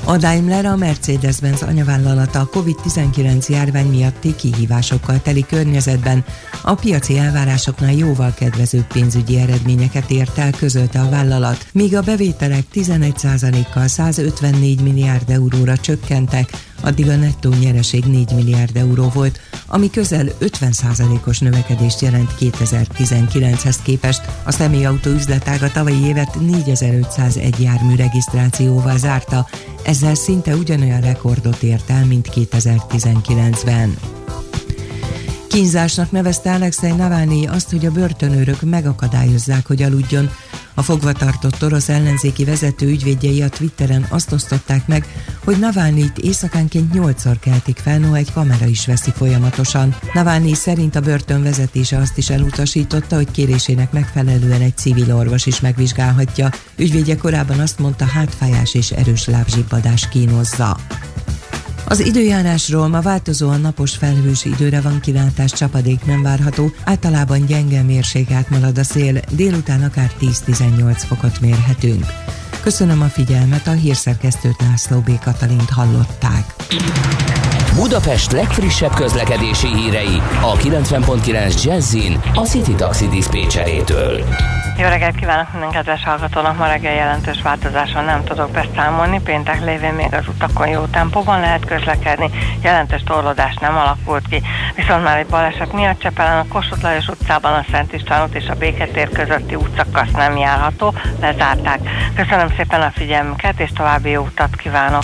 A Daimler, a Mercedes-Benz anyavállalata a kovid tizenkilenc járvány miatti kihívásokkal teli környezetben a piaci elvárásoknál jóval kedvezőbb pénzügyi eredményeket ért el, közölte a vállalat, míg a bevételek tizenegy százalékkal százötvennégy milliárd euróra csökkentek, addig a nettó nyereség négy milliárd euró volt, ami közel ötven százalékos növekedést jelent kétezer-tizenkilenchez képest. A személyautó üzletága tavalyi évet négyezer-ötszázegy jármű regisztrációval zárta, ezzel szinte ugyanolyan rekordot ért el, mint kétezer-tizenkilencben. Kínzásnak nevezte Alexei Navalnyi azt, hogy a börtönőrök megakadályozzák, hogy aludjon. A fogvatartott orosz ellenzéki vezető ügyvédjei a Twitteren azt osztották meg, hogy Navalnyit éjszakánként nyolcszor keltik fel, noha egy kamera is veszi folyamatosan. Navalnyi szerint a börtön vezetése azt is elutasította, hogy kérésének megfelelően egy civil orvos is megvizsgálhatja. Ügyvédje korábban azt mondta, hátfájás és erős lábzsibbadás kínozza. Az időjárásról: ma változóan napos, felhős időre van kilátás, csapadék nem várható, általában gyenge mérsékelt marad a szél, délután akár tíz-tizennyolc fokot mérhetünk. Köszönöm a figyelmet, a hírszerkesztőt, László B. Katalint hallották. Budapest legfrissebb közlekedési hírei a kilencven pont kilenc Jazzin a City Taxi diszpécserétől. Jó reggelt kívánok minden kedves hallgatónak! Ma reggel jelentős változáson nem tudok beszámolni, péntek lévén még az utakon jó tempóban lehet közlekedni, jelentős torlódás nem alakult ki. Viszont már egy baleset miatt Csepelen, a Kossuth Lajos utcában a Szent István út és a Béketér közötti útszakasz nem járható, lezárták. Köszönöm szépen a figyelmüket, és további jó utat kívánok!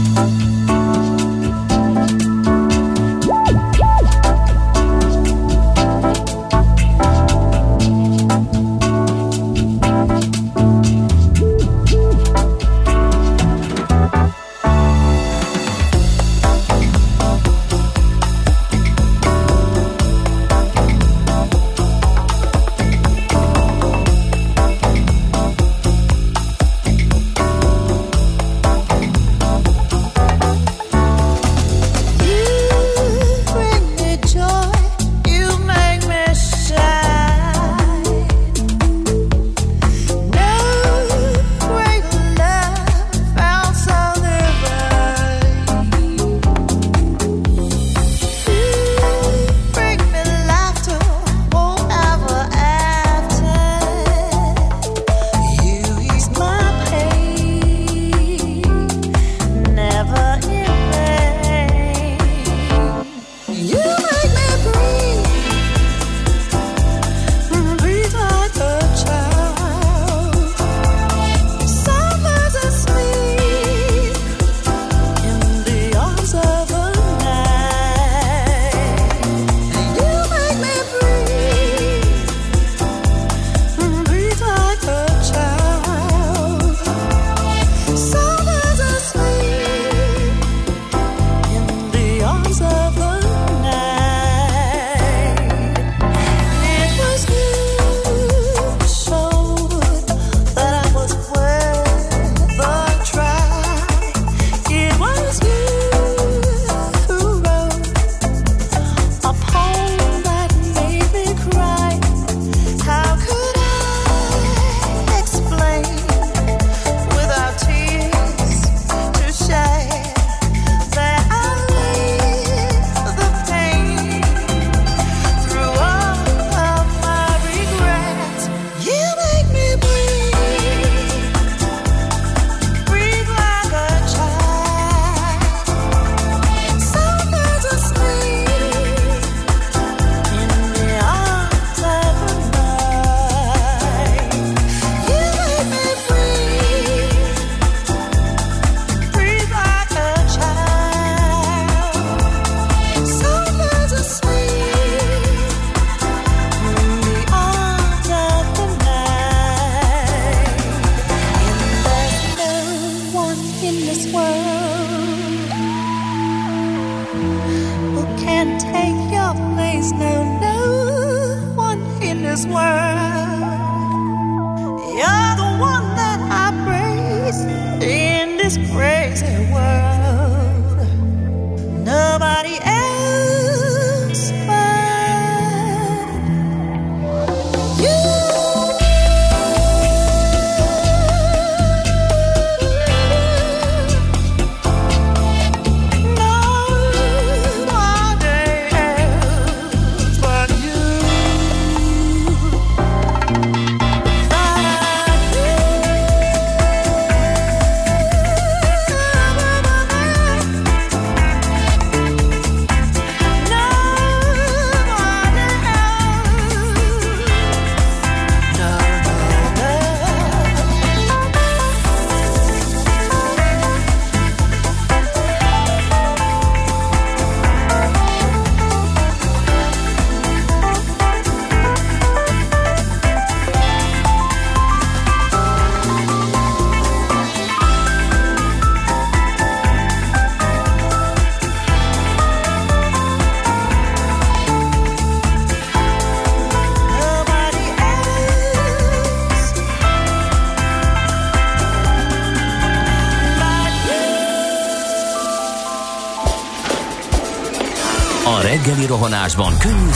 There's no, no one in this world. You're the one that I praise in this crazy world. Nobody else but you. Reggeli rohanásban könnyű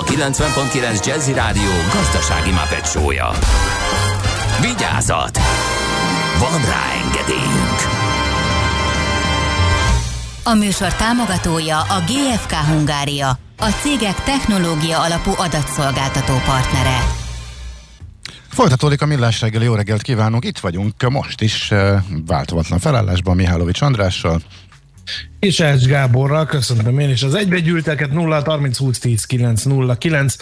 a kilencven pont kilenc Jazzy Rádió gazdasági Muppet show-ja. Vigyázat! Van rá engedélyünk! A műsor támogatója a gé ef ká Hungária, a cégek technológia alapú adatszolgáltató partnere. Folytatódik a Millás reggeli, jó reggelt kívánunk! Itt vagyunk most is változatlan felállásban Mihálovics Andrással és Ács Gáborral. Köszöntöm én is az egybegyűlteket. Nulla harminc húsz tíz kilenc nulla kilenc.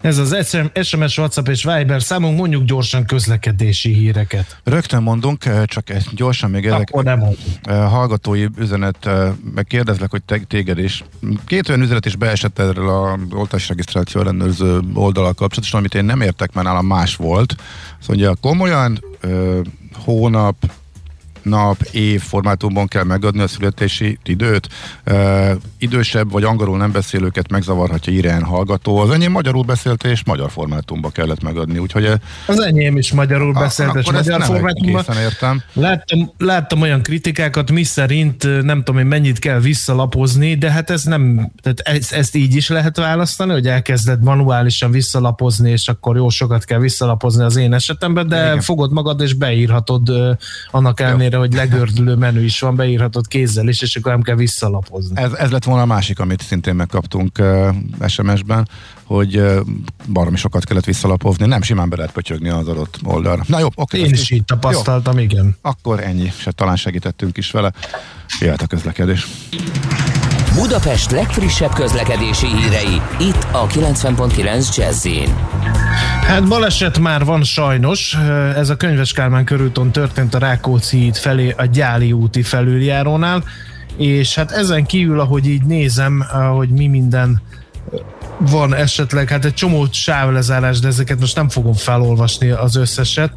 Ez az es em es, WhatsApp és Viber számunk. Mondjuk gyorsan közlekedési híreket. Rögtön mondunk, csak gyorsan még ezek hallgatói üzenet, meg kérdezlek, hogy téged is. Két olyan üzenet is beesett erről a oltásregisztráció ellenőrző oldalal kapcsolatosan, amit én nem értek, mert nálam más volt. Szóval ugye komolyan hónap, nap, év formátumban kell megadni a születési időt. Uh, idősebb vagy angolul nem beszélőket megzavarhatja irén hallgató. Az enyém magyarul beszélt és magyar formátumban kellett megadni. Úgyhogy az enyém is magyarul beszélt és magyar formátumban. Láttam, láttam olyan kritikákat, miszerint nem tudom én mennyit kell visszalapozni, de hát ez nem, tehát ezt, ezt így is lehet választani, hogy elkezded manuálisan visszalapozni, és akkor jó sokat kell visszalapozni az én esetemben, de igen, fogod magad és beírhatod annak ellenére, hogy legördülő menü is van, beírhatod kézzel is, és akkor nem kell visszalapozni. Ez, ez lett volna a másik, amit szintén megkaptunk uh, es em es-ben, hogy uh, baromi sokat kellett visszalapozni, nem simán be lehet pötyögni az adott oldalra. Na jó, oké. Én is így tapasztaltam, jó, igen. Akkor ennyi, se talán segítettünk is vele. Jöhet a közlekedés. Budapest legfrissebb közlekedési hírei, itt a kilencven pont kilenc Jazz-in. Hát baleset már van sajnos, ez a Könyves Kálmán körúton történt a Rákóczi híd felé a Gyáli úti felüljárónál, és hát ezen kívül, ahogy így nézem, hogy mi minden van esetleg, hát egy csomó sávlezárás, de ezeket most nem fogom felolvasni az összeset,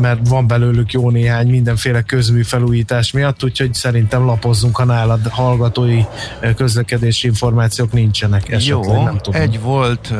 mert van belőlük jó néhány mindenféle közmű felújítás miatt, úgyhogy szerintem lapozzunk, ha nálad hallgatói közlekedési információk nincsenek. Esetleg, jó, nem tudom. Egy volt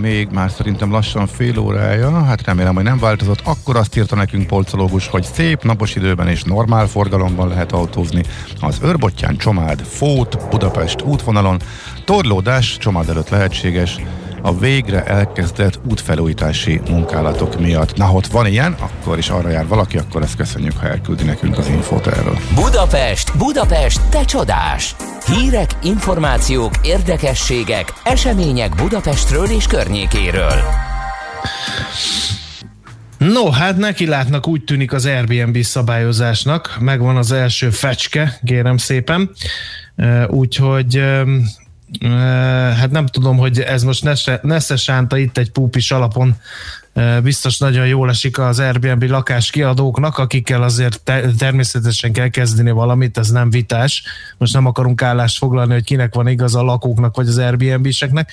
még már szerintem lassan fél órája, hát remélem, hogy nem változott. Akkor azt írta nekünk polcológus, hogy szép napos időben és normál forgalomban lehet autózni az Őrbottyán Csomád Fót Budapest útvonalon. Torlódás Csomád előtt lehetséges a végre elkezdett útfelújítási munkálatok miatt. Na, ott van ilyen, akkor is arra jár valaki, akkor ezt köszönjük, ha elküldi nekünk az infót erről. Budapest, Budapest, te csodás! Hírek, információk, érdekességek, események Budapestről és környékéről. No, hát neki látnak, úgy tűnik, az Airbnb szabályozásnak. Megvan az első fecske, kérem szépen. Úgyhogy hát nem tudom, hogy ez most Nesze Sánta itt egy púpis alapon biztos nagyon jól esik az Airbnb lakáskiadóknak, akikkel azért te- természetesen kell kezdeni valamit, ez nem vitás. Most nem akarunk állást foglalni, hogy kinek van igaz, a lakóknak vagy az Airbnb-seknek.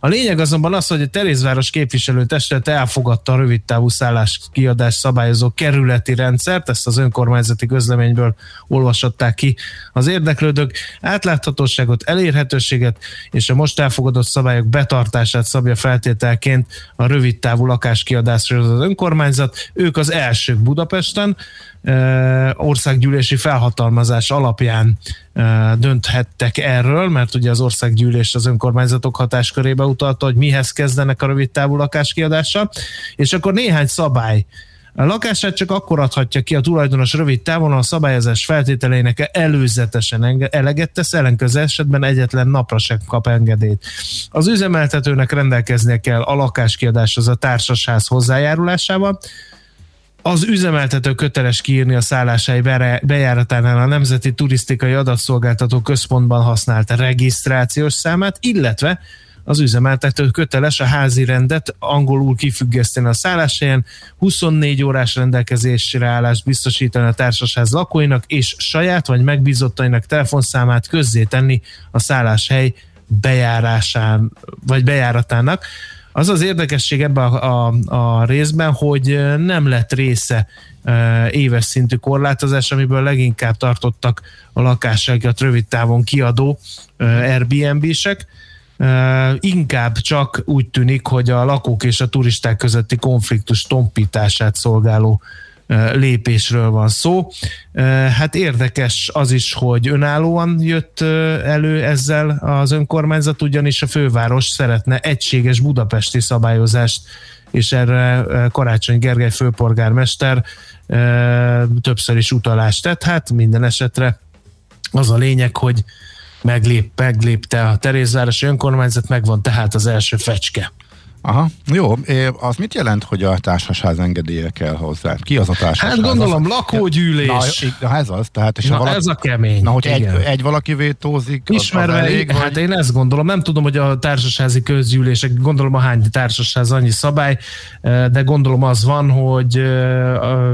A lényeg azonban az, hogy a Terézváros képviselőtestület elfogadta a rövidtávú szálláskiadás szabályozó kerületi rendszert, ezt az önkormányzati közleményből olvashatták ki az érdeklődők. Átláthatóságot, elérhetőséget és a most elfogadott szabályok betartását szabja feltételként a rövidtávú lakáskiadásra az önkormányzat. Ők az elsők Budapesten, országgyűlési felhatalmazás alapján dönthettek erről, mert ugye az országgyűlés az önkormányzatok hatáskörébe utalta, hogy mihez kezdenek a rövidtávú lakáskiadással, és akkor néhány szabály. A lakását csak akkor adhatja ki a tulajdonos rövid távon, a szabályozás feltételeinek előzetesen eleget tesz, ellenkező esetben egyetlen napra sem kap engedélyt. Az üzemeltetőnek rendelkeznie kell a lakáskiadáshoz a társasház hozzájárulásával. Az üzemeltető köteles kiírni a szálláshely bejáratánál a Nemzeti Turisztikai Adatszolgáltató Központban használt regisztrációs számát, illetve az üzemeltető köteles a házi rendet angolul kifüggeszteni a szálláshelyen, huszonnégy órás rendelkezésre állást biztosítani a társasház lakóinak, és saját vagy megbízottainak telefonszámát közzétenni a szálláshely bejárásán, vagy bejáratának. Az az érdekesség ebben a, a, a részben, hogy nem lett része e, éves szintű korlátozás, amiből leginkább tartottak a lakásságot rövid távon kiadó e, Airbnb-sek. E, inkább csak úgy tűnik, hogy a lakók és a turisták közötti konfliktus tompítását szolgáló lépésről van szó. Hát érdekes az is, hogy önállóan jött elő ezzel az önkormányzat, ugyanis a főváros szeretne egységes budapesti szabályozást, és erre Karácsony Gergely főpolgármester többször is utalást tett. Hát minden esetre az a lényeg, hogy meglép, meglépte a Terézvárosi önkormányzat, megvan tehát az első fecske. Aha, jó. Az mit jelent, hogy a társasház engedélye kell hozzá? Ki az a társasház? Hát gondolom, lakógyűlés. Na, na ez az, tehát... És na valaki, ez a kemény. Na, hogy egy, egy valaki vétózik, ismerve, az elég, hát vagy... én ezt gondolom. Nem tudom, hogy a társasházi közgyűlések, gondolom a hány társasház annyi szabály, de gondolom az van, hogy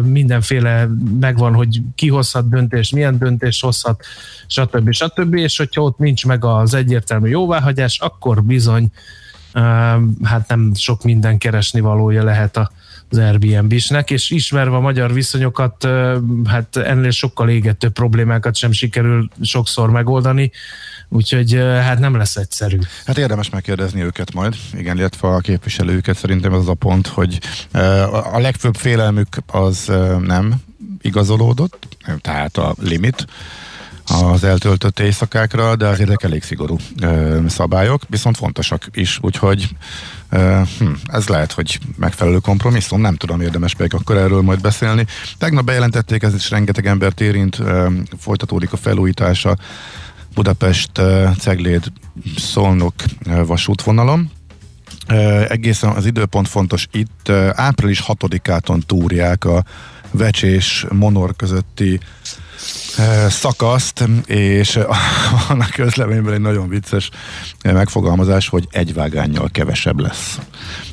mindenféle megvan, hogy ki hozhat döntést, milyen döntést hozhat, stb. stb. És hogyha ott nincs meg az egyértelmű jóváhagyás, akkor bizony hát nem sok minden keresni valója lehet az Airbnb-snek, és ismerve a magyar viszonyokat, hát ennél sokkal égető problémákat sem sikerül sokszor megoldani, úgyhogy hát nem lesz egyszerű. Hát érdemes megkérdezni őket majd, igen, illetve a képviselőket, szerintem az a pont, hogy a legfőbb félelmük az nem igazolódott, tehát a limit, az eltöltött éjszakákra, de az érdek elég szigorú ö, szabályok, viszont fontosak is, úgyhogy ö, hm, ez lehet, hogy megfelelő kompromisszum, nem tudom, érdemes pedig akkor erről majd beszélni. Tegnap bejelentették, ez is rengeteg embert érint, ö, folytatódik a felújítása Budapest ö, Cegléd Szolnok ö, vasútvonalon. Ö, egészen az időpont fontos itt, ö, április hatodikától túrják a Vecsés Monor közötti szakaszt, és annak közleményben egy nagyon vicces megfogalmazás, hogy egy vágánnyal kevesebb lesz.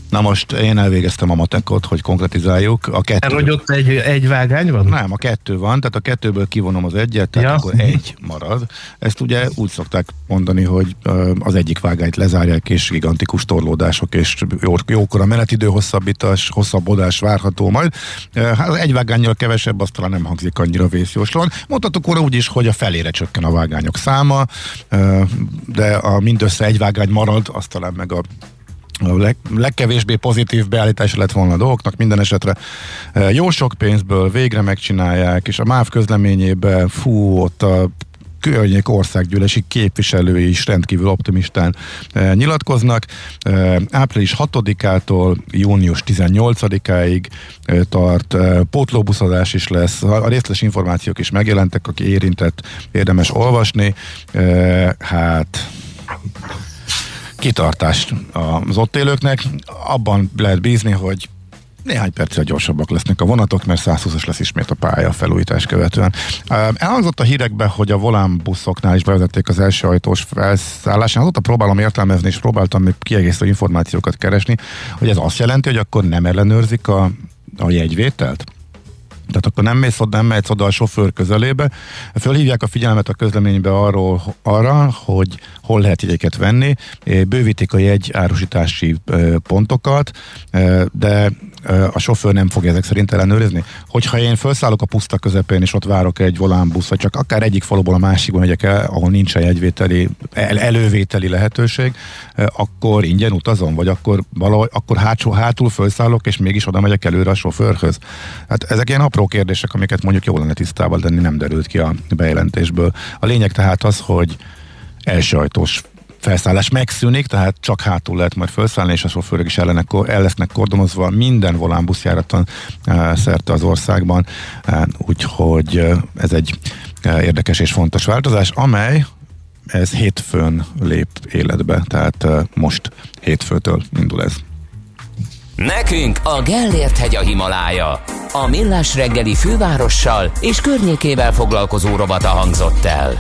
Na most én elvégeztem a matekot, hogy konkretizáljuk. A kettő... Erről, hogy ott egy, egy vágány van? Nem, a kettő van, tehát a kettőből kivonom az egyet, tehát ja. Akkor egy marad. Ezt ugye úgy szokták mondani, hogy az egyik vágányt lezárják, és gigantikus torlódások, és jó, jókora menetidő hosszabbítás, hosszabbodás várható majd. Hát egy vágánnyal kevesebb, az talán nem hangzik annyira vészjóslón. Mondhatok óra úgy is, hogy a felére csökken a vágányok száma, de a mindössze egy vágány marad, az talán meg a A leg, legkevésbé pozitív beállítása lett volna a dolgoknak, minden esetre jó sok pénzből végre megcsinálják, és a MÁV közleményében fú, ott a környék országgyűlési képviselői is rendkívül optimistán e, nyilatkoznak. E, április hatodikától június tizennyolcadikáig e, tart, e, pótlóbuszadás is lesz, a, a részletes információk is megjelentek, aki érintett, érdemes olvasni. E, hát... kitartást az ott élőknek. Abban lehet bízni, hogy Néhány percre gyorsabbak lesznek a vonatok, mert százhúszas lesz ismét a pálya felújítás követően. Elhangzott a hírekben, hogy a volán buszoknál is bevezették az első ajtós felszállásán. Azóta próbálom értelmezni, és próbáltam még kiegészítő információkat keresni, hogy ez azt jelenti, hogy akkor nem ellenőrzik a, a jegyvételt? Tehát akkor nem mész oda, nem mehetsz oda a sofőr közelébe. Fölhívják a figyelmet a közleménybe arról, arra, hogy hol lehet jegyeket venni. Bővítik a jegyárusítási pontokat, de a sofőr nem fog ezek szerint ellenőrizni. Hogyha én felszállok a puszta közepén, és ott várok egy volánbusz, vagy csak akár egyik faluból a másikban megyek el, ahol nincs a jegyvételi, el, elővételi lehetőség, akkor ingyen utazom, vagy akkor valahogy, akkor hátsó, hátul felszállok, és mégis oda megyek előre a sofőrhöz. Hát ezek ilyen apró kérdések, amiket mondjuk jól lenne tisztában lenni, nem derült ki a bejelentésből. A lényeg tehát az, hogy első ajtós felszállás megszűnik, tehát csak hátul lehet majd felszállni, és a sofőrök is ellenek, el lesznek kordonozva minden volánbuszjáraton e, szerte az országban. E, úgyhogy ez egy e, érdekes és fontos változás, amely ez hétfőn lép életbe, tehát e, most hétfőtől indul ez. Nekünk a Gellért hegy a Himalája. A Millás reggeli fővárossal és környékével foglalkozó rovata hangzott el.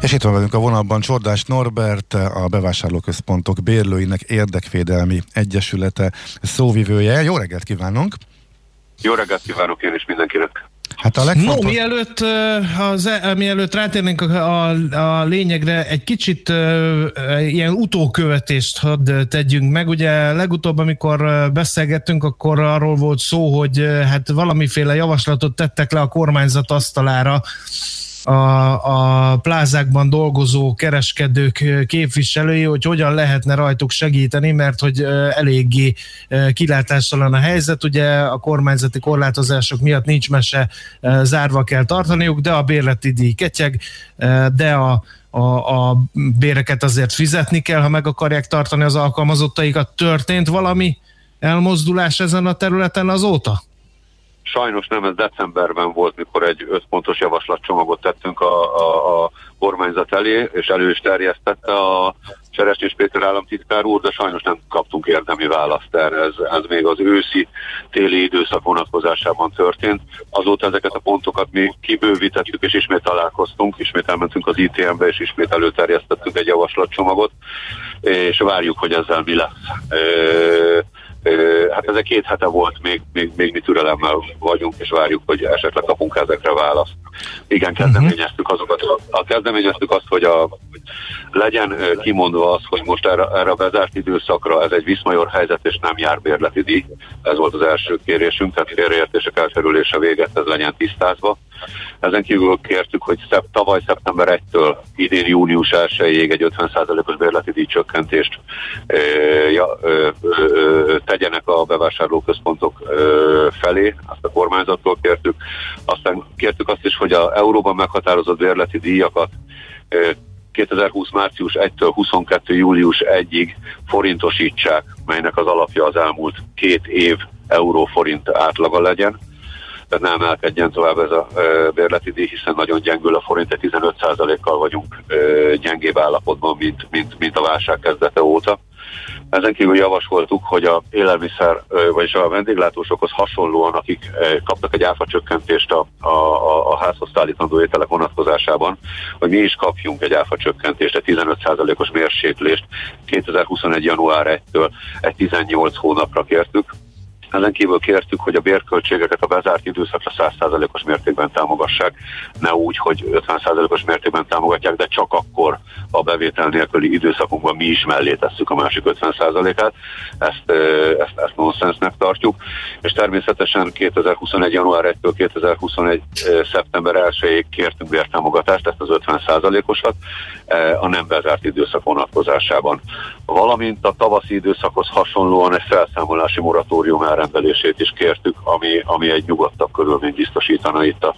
És itt van velünk a vonalban Csordás Norbert, a bevásárlóközpontok bérlőinek érdekvédelmi egyesülete szóvivője. Jó reggelt kívánunk! Jó reggelt kívánok én is mindenkinek! Hát a legfontos... No, mielőtt, az, mielőtt rátérnénk a, a, a lényegre, egy kicsit ilyen utókövetést hadd tegyünk meg. Ugye legutóbb, amikor beszélgettünk, akkor arról volt szó, hogy hát valamiféle javaslatot tettek le a kormányzat asztalára A, a plázákban dolgozó kereskedők képviselői, hogy hogyan lehetne rajtuk segíteni, mert hogy eléggé kilátástalan a helyzet. Ugye a kormányzati korlátozások miatt nincs mese, zárva kell tartaniuk, de a bérleti díj ketyeg, de a A, a béreket azért fizetni kell, ha meg akarják tartani az alkalmazottaikat. Történt valami elmozdulás ezen a területen azóta? Sajnos nem, ez decemberben volt, mikor egy öt pontos javaslatcsomagot tettünk a, a, a kormányzat elé, és elő is terjesztette a Seresnyés Péter államtitkár úr, de sajnos nem kaptunk érdemi választ erre. Ez, ez még az őszi téli időszak vonatkozásában történt. Azóta ezeket a pontokat mi kibővítettük, és ismét találkoztunk, ismét elmentünk az i té em-be, és ismét előterjesztettünk egy javaslatcsomagot, és várjuk, hogy ezzel mi lesz. E- Hát ezek két hete volt, még, még, még mi türelemmel vagyunk, és várjuk, hogy esetleg kapunk ezekre választ. Igen, kezdeményeztük azokat. A kezdeményeztük azt, hogy a, legyen kimondva az, hogy most erre, erre a bezárt időszakra ez egy viszmajor helyzet, és nem jár bérleti díj. Ez volt az első kérésünk, tehát félreértések elkerülése véget, ez legyen tisztázva. Ezen kívül kértük, hogy szep, tavaly szeptember elsejétől idén június elsejéig egy ötven százalékos bérleti díjcsökkentést ö, ö, ö, tegyenek a bevásárlóközpontok ö, felé, azt a kormányzattól kértük. Aztán kértük azt is, hogy az euróban meghatározott bérleti díjakat ö, kétezerhúsz március elsejétől huszonkettő július elsejéig forintosítsák, melynek az alapja az elmúlt két év euró-forint átlaga legyen. Tehát nem emelkedjen tovább ez a ö, bérleti díj, hiszen nagyon gyengül a forint, egy tizenöt százalékkal vagyunk ö, gyengébb állapotban, mint, mint, mint a válság kezdete óta. Ezen kívül javasoltuk, hogy a élelmiszer, ö, vagyis a vendéglátósokhoz hasonlóan, akik ö, kaptak egy áfacsökkentést a, a, a, a házhoz szállítandó ételek vonatkozásában, hogy mi is kapjunk egy áfacsökkentést, egy tizenöt százalékos mérséklést kétezerhuszonegy január elsejétől egy tizennyolc hónapra kértük. Ezen kívül kértük, hogy a bérköltségeket a bezárt időszakra száz százalékos mértékben támogassák, ne úgy, hogy ötven százalékos mértékben támogatják, de csak akkor a bevétel nélküli időszakunkban mi is mellé tesszük a másik ötven százalékát. Ezt, ezt, ezt nonsensnek tartjuk. És természetesen kétezerhuszonegy január elsejétől kétezerhuszonegy szeptember elsejéig kértünk bértámogatást, ezt az ötven százalékosat a nem bezárt időszak vonatkozásában. Valamint a tavaszi időszakhoz hasonlóan egy felszámolási moratórium rendelését is kértük, ami, ami egy nyugodtabb körülmény biztosítana itt a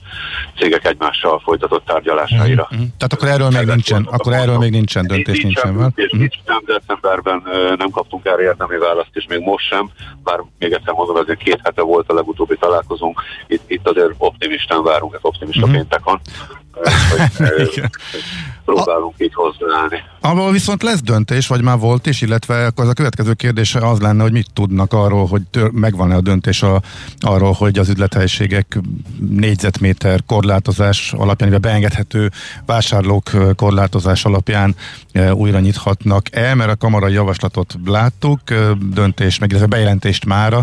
cégek egymással folytatott tárgyalásaira. Mm-hmm. Tehát akkor erről még nincsen, akkor erről még nincsen döntés, nincsen. nincsen és mm-hmm. nem, decemberben nem kaptunk erre érdemi választ, és még most sem, bár még egyszer mondom, azért két hete volt a legutóbbi találkozunk, itt, itt azért optimistán várunk, ez optimista mm-hmm. pénteken, hogy próbálunk a, így hozzáállni. Abban viszont lesz döntés, vagy már volt is, illetve akkor az a következő kérdés az lenne, hogy mit tudnak arról, hogy tör, megvan-e a döntés a, arról, hogy az üzlethelyiségek négyzetméter korlátozás alapján, vagy beengedhető vásárlók korlátozás alapján e, újra nyithatnak-e, mert a kamarai javaslatot láttuk, döntés, meg illetve bejelentést mára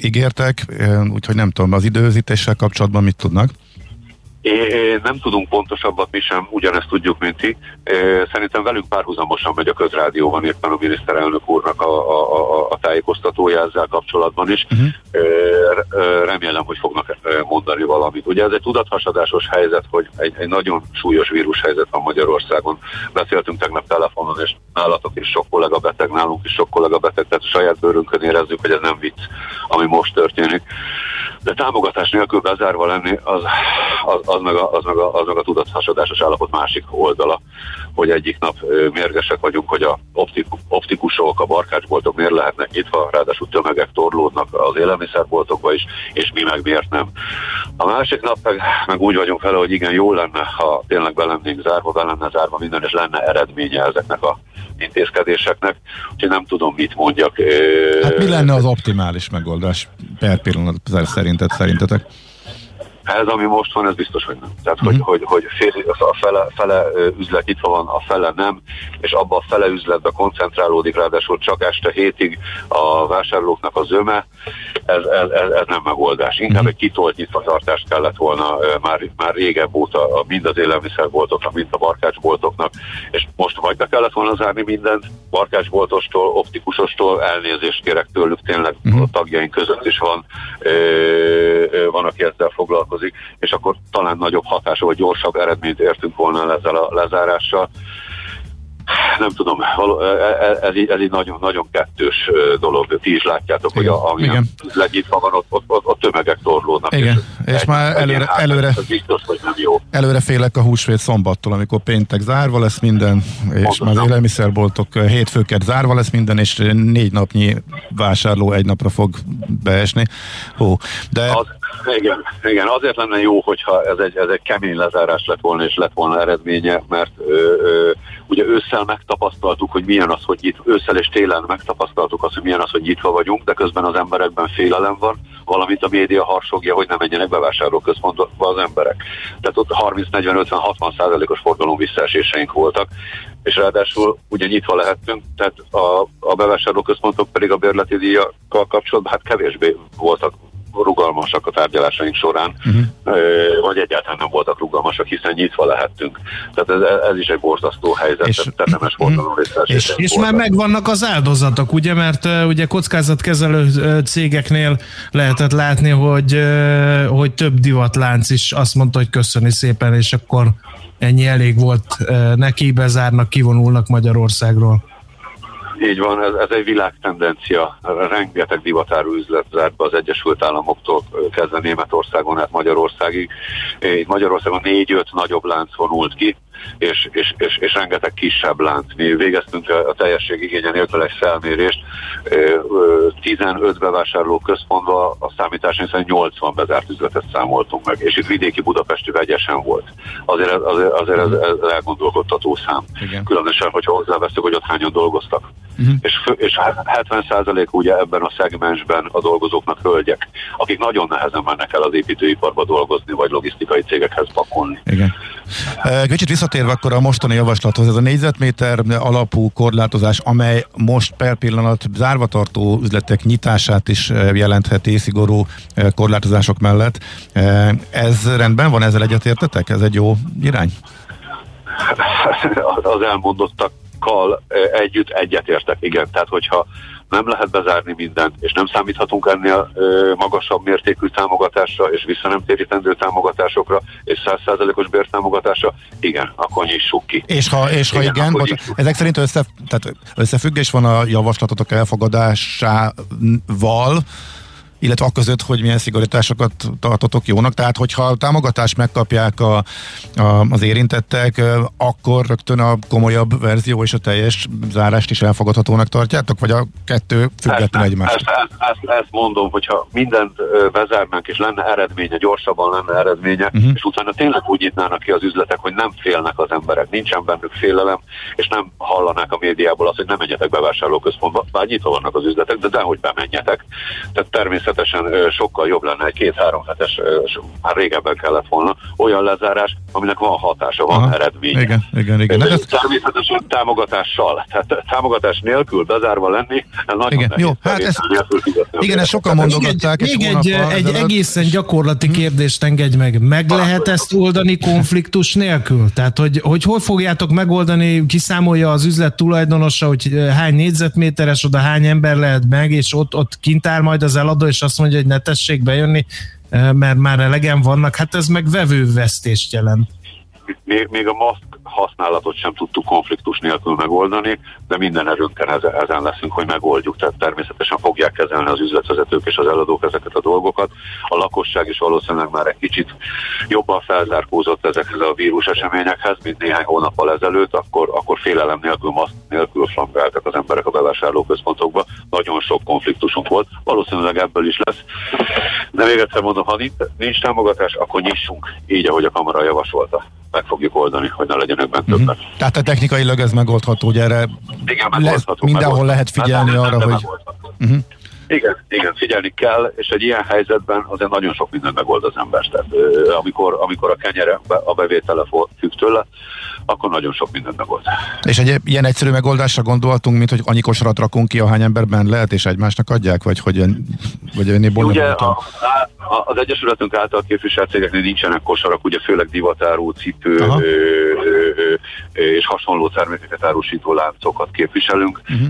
ígértek, e, úgyhogy nem tudom, az időzítéssel kapcsolatban mit tudnak? É, nem tudunk pontosabbat, mi sem ugyanezt tudjuk, mint ti. Szerintem velünk párhuzamosan megy a közrádióban éppen a miniszterelnök úrnak a, a, a tájékoztatója ezzel kapcsolatban is. Uh-huh. Remélem, hogy fognak mondani valamit. Ugye ez egy tudathasadásos helyzet, hogy egy, egy nagyon súlyos vírushelyzet van Magyarországon. Beszéltünk tegnap telefonon, és nálatok is sok kollega beteg, nálunk is sok kollega beteg, tehát saját bőrünkön érezzük, hogy ez nem vicc, ami most történik. De támogatás nélkül bezárva lenni, az, az, az, meg, a, az, meg, a, az meg a tudathasadásos állapot másik oldala, hogy egyik nap mérgesek vagyunk, hogy a optiku, optikusok, a barkácsboltok miért lehetnek nyitva, ráadásul tömegek torlódnak az élelmiszerboltokba is, és mi meg miért nem. A másik nap meg, meg úgy vagyunk vele, hogy igen, jó lenne, ha tényleg be lennénk zárva, be lenne zárva minden, és lenne eredménye ezeknek a intézkedéseknek, úgyhogy nem tudom, mit mondjak. Hát mi lenne az optimális megoldás per pillanat szerinted, szerintetek? Ez, ami most van, ez biztos, hogy nem. Tehát, uh-huh. hogy, hogy, hogy a fele, fele üzlet itt van, a fele nem, és abban a fele üzletbe koncentrálódik, ráadásul csak este hétig a vásárlóknak a zöme, ez, ez, ez, ez nem megoldás. Inkább egy kitolt nyitvatartást kellett volna már, már régebb óta mind az élelmiszerboltoknak, mind a barkácsboltoknak, és most vagy be kellett volna zárni mindent, barkácsboltostól, optikusostól, elnézést kérek tőlük, tényleg a tagjaink között is van, van, aki ezzel foglalkozik, és akkor talán nagyobb hatása, vagy gyorsabb eredményt értünk volna ezzel a lezárással. Nem tudom, ez így, ez így nagyon, nagyon kettős dolog. Ti is látjátok, igen, hogy a, ami legyitva van, ott, ott, ott a tömegek torlódnak. Igen, és, és már előre, hát, előre, biztos, hogy nem jó. Előre félek a húsvét szombattól, amikor péntek zárva lesz minden, és Mondod, már az élelmiszerboltok hétfőket zárva lesz minden, és négy napnyi vásárló egy napra fog beesni. Hú, de... Az, igen, igen, azért lenne jó, hogyha ez egy, ez egy kemény lezárás lett volna, és lett volna eredménye, mert ö, ö, ugye ősszel megtapasztaltuk, hogy milyen az, hogy itt ősszel és télen megtapasztaltuk azt, hogy milyen az, hogy nyitva vagyunk, de közben az emberekben félelem van, valamint a média harsogja, hogy nem menjenek bevásárlóközpontba az emberek. Tehát ott harminc-negyven-ötven-hatvan százalékos forgalom visszaeséseink voltak, és ráadásul ugye nyitva lehettünk, tehát a, a bevásárlóközpontok pedig a bérleti díjakkal kapcsolatban hát kevésbé voltak rugalmasak a tárgyalásaink során, uh-huh. vagy egyáltalán nem voltak rugalmasak, hiszen nyitva lehettünk. Tehát ez, ez is egy borzasztó helyzet, és, tetemes forgalom részesítés. És, és már megvannak az áldozatok, ugye, mert ugye kockázatkezelő cégeknél lehetett látni, hogy, hogy több divatlánc is azt mondta, hogy köszöni szépen, és akkor ennyi elég volt neki, bezárnak, kivonulnak Magyarországról. Így van, ez, ez egy világtendencia. Rengeteg divatárú üzlet zárt be az Egyesült Államoktól kezdve Németországon, hát Magyarországig. Itt Magyarországon négy-öt nagyobb lánc vonult ki, és, és, és, és rengeteg kisebb lánc. Mi végeztünk a teljesség igénye nélkül egy felmérést. tizenöt bevásárló központban a számításunk szerint nyolcvan bezárt üzletet számoltunk meg, és itt vidéki budapesti vegyesen volt. Azért, azért, azért ez, ez elgondolkodtató szám. Igen. Különösen, hogyha hozzáveszünk, hogy ott hányan dolgoztak. Uh-huh. És, és hetven százalék ugye ebben a szegmensben a dolgozóknak hölgyek, akik nagyon nehezen mennek el az építőiparba dolgozni, vagy logisztikai cégekhez pakolni. Igen. Kicsit visszatérve akkor a mostani javaslathoz, ez a négyzetméter alapú korlátozás, amely most per pillanat zárvatartó üzletek nyitását is jelentheti szigorú korlátozások mellett. Ez rendben van, ezzel egyetértetek? Ez egy jó irány? Az elmondottak kal együtt egyetértek, igen. Tehát, hogyha nem lehet bezárni mindent, és nem számíthatunk ennél ö, magasabb mértékű támogatásra, és visszanemtérítendő támogatásokra, és száz százalékos bértámogatásra, igen, akkor nyissuk ki. És ha, és ha igen, igen bocsán, ezek szerint össze, tehát összefüggés van a javaslatotok elfogadásával, illetve aközött, hogy milyen szigorításokat tartotok jónak. Tehát, hogyha a támogatást megkapják a, a, az érintettek, akkor rögtön a komolyabb verzió és a teljes zárást is elfogadhatónak tartjátok? Vagy a kettő független egymástól? Ezt, ezt, ezt, ezt mondom, hogyha mindent bezárnánk, és lenne eredménye, gyorsabban lenne eredménye, uh-huh. és utána tényleg úgy nyitnának ki az üzletek, hogy nem félnek az emberek, nincsen bennük félelem, és nem hallanák a médiából azt, hogy nem menjetek bevásárlóközpontba, bár nyitva vannak az üzletek, de dehogy bemenjetek. Tehát természetesen sokkal jobb lenne egy két-három hetes, már régebben kellett volna olyan lezárás, aminek van hatása, van aha, eredmény. Igen, igen, igen. Természetesen támogatással, tehát támogatás nélkül bezárva lenni, nagyon igen, nehéz. Jó, hát ez, igen, ezt sokan mondogatták. Még egy, egy, egy, egy egészen gyakorlati kérdést engedj meg. Meg lehet ezt oldani konfliktus nélkül? Tehát, hogy, hogy hol fogjátok megoldani, kiszámolja az üzlet tulajdonosa, hogy hány négyzetméteres, oda hány ember lehet meg, és ott, ott kint áll majd az eladó, és azt mondja, hogy ne tessék bejönni, mert már elegen vannak, hát ez meg vevővesztést jelent. Még, még a maszk használatot sem tudtuk konfliktus nélkül megoldani, de minden erőnkkel ezen leszünk, hogy megoldjuk. Tehát természetesen fogják kezelni az üzletvezetők és az eladók ezeket a dolgokat. A lakosság is valószínűleg már egy kicsit jobban felzárkózott ezekhez a vírus eseményekhez, mint néhány hónappal ezelőtt, akkor, akkor félelem nélkül, maszk nélkül flangáltak az emberek a bevásárlóközpontokba. Nagyon sok konfliktusunk volt, valószínűleg ebből is lesz. De még egyszer mondom, ha nincs támogatás, akkor nyissunk így, ahogy a kamara javasolta. Meg fogjuk oldani, hogy ne legyenek bent uh-huh. többet. Tehát a technikailag ez megoldható, hogy erre igen, megoldható, mindenhol megoldható. Lehet figyelni hát, arra, nem, hogy... Uh-huh. Igen, igen, figyelni kell, és egy ilyen helyzetben azért nagyon sok minden megold az ember. Tehát amikor, amikor a kenyere, a bevétele függ tőle, akkor nagyon sok minden megold. És egy ilyen egyszerű megoldásra gondoltunk, mint hogy annyi kosarat rakunk ki, ahány emberben lehet, és egymásnak adják, vagy hogy ön, vagy önné bonyolultam? Az Egyesületünk által képviselt cégeknél nincsenek kosarak, ugye főleg divatárú, cipő ö, ö, ö, és hasonló termékeket árusító láncokat képviselünk. Uh-huh.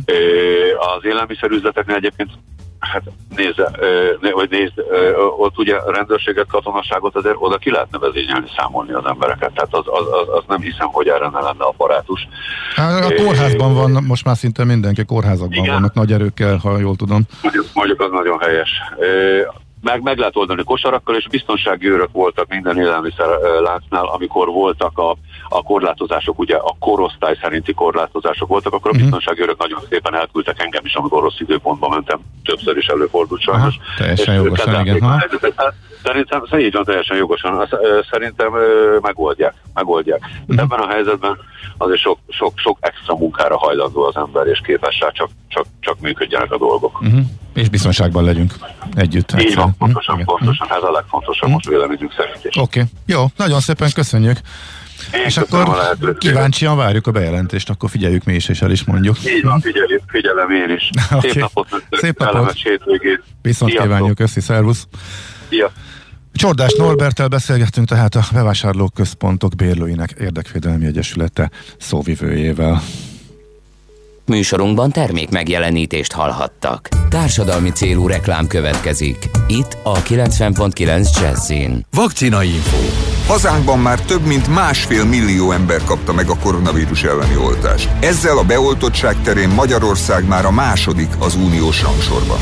Az élelmiszerüzleteknél egyébként, hát nézze, ö, vagy nézd, ö, ott ugye rendőrséget, katonaságot azért oda ki lehetne vezényelni, számolni az embereket, tehát az, az, az, az nem hiszem, hogy erre ne lenne apparátus. Hát a kórházban van, most már szinte mindenki kórházakban igen. Vannak nagy erőkkel, ha jól tudom. Mondjuk, mondjuk az nagyon helyes. Meg, meg lehet oldani kosarakkal, és biztonsági őrök voltak minden élelmiszer láncnál, amikor voltak a, a korlátozások, ugye a korosztály szerinti korlátozások voltak, akkor a biztonsági őrök nagyon szépen elküldtek engem is, amikor rossz időpontban mentem, többször is előfordult sajnos. Aha, teljesen jogosan, igen. Szerintem, szerintem teljesen jogosan, szerintem megoldják, megoldják. Uh-huh. Ebben a helyzetben azért sok, sok, sok extra munkára hajlandó az ember, és képes rá, csak, csak, csak működjenek a dolgok. Uh-huh. És biztonságban legyünk együtt. Így van, pontosan, uh-huh. pontosan, ez a legfontosabb uh-huh. most véleményünk szerint is. Oké, okay. Jó, nagyon szépen köszönjük. Én és akkor kíváncsian várjuk a bejelentést, akkor figyeljük mi is, és el is mondjuk. Így van, figyeljük, figyelem én is. Okay. Szép napot, szép napot. Viszont Sziasztok. Kívánjuk, köszi, szervusz. Sziasztok. Csordás Norberttel beszélgettünk tehát a bevásárlóközpontok bérlőinek érdekvédelmi egyesülete szóvivőjével. Műsorunkban termék megjelenítést hallhattak. Társadalmi célú reklám következik. Itt a kilencven pont kilenc Jazzin. Vakcina info. Hazánkban már több mint másfél millió ember kapta meg a koronavírus elleni oltást. Ezzel a beoltottság terén Magyarország már a második az uniós rangsorban.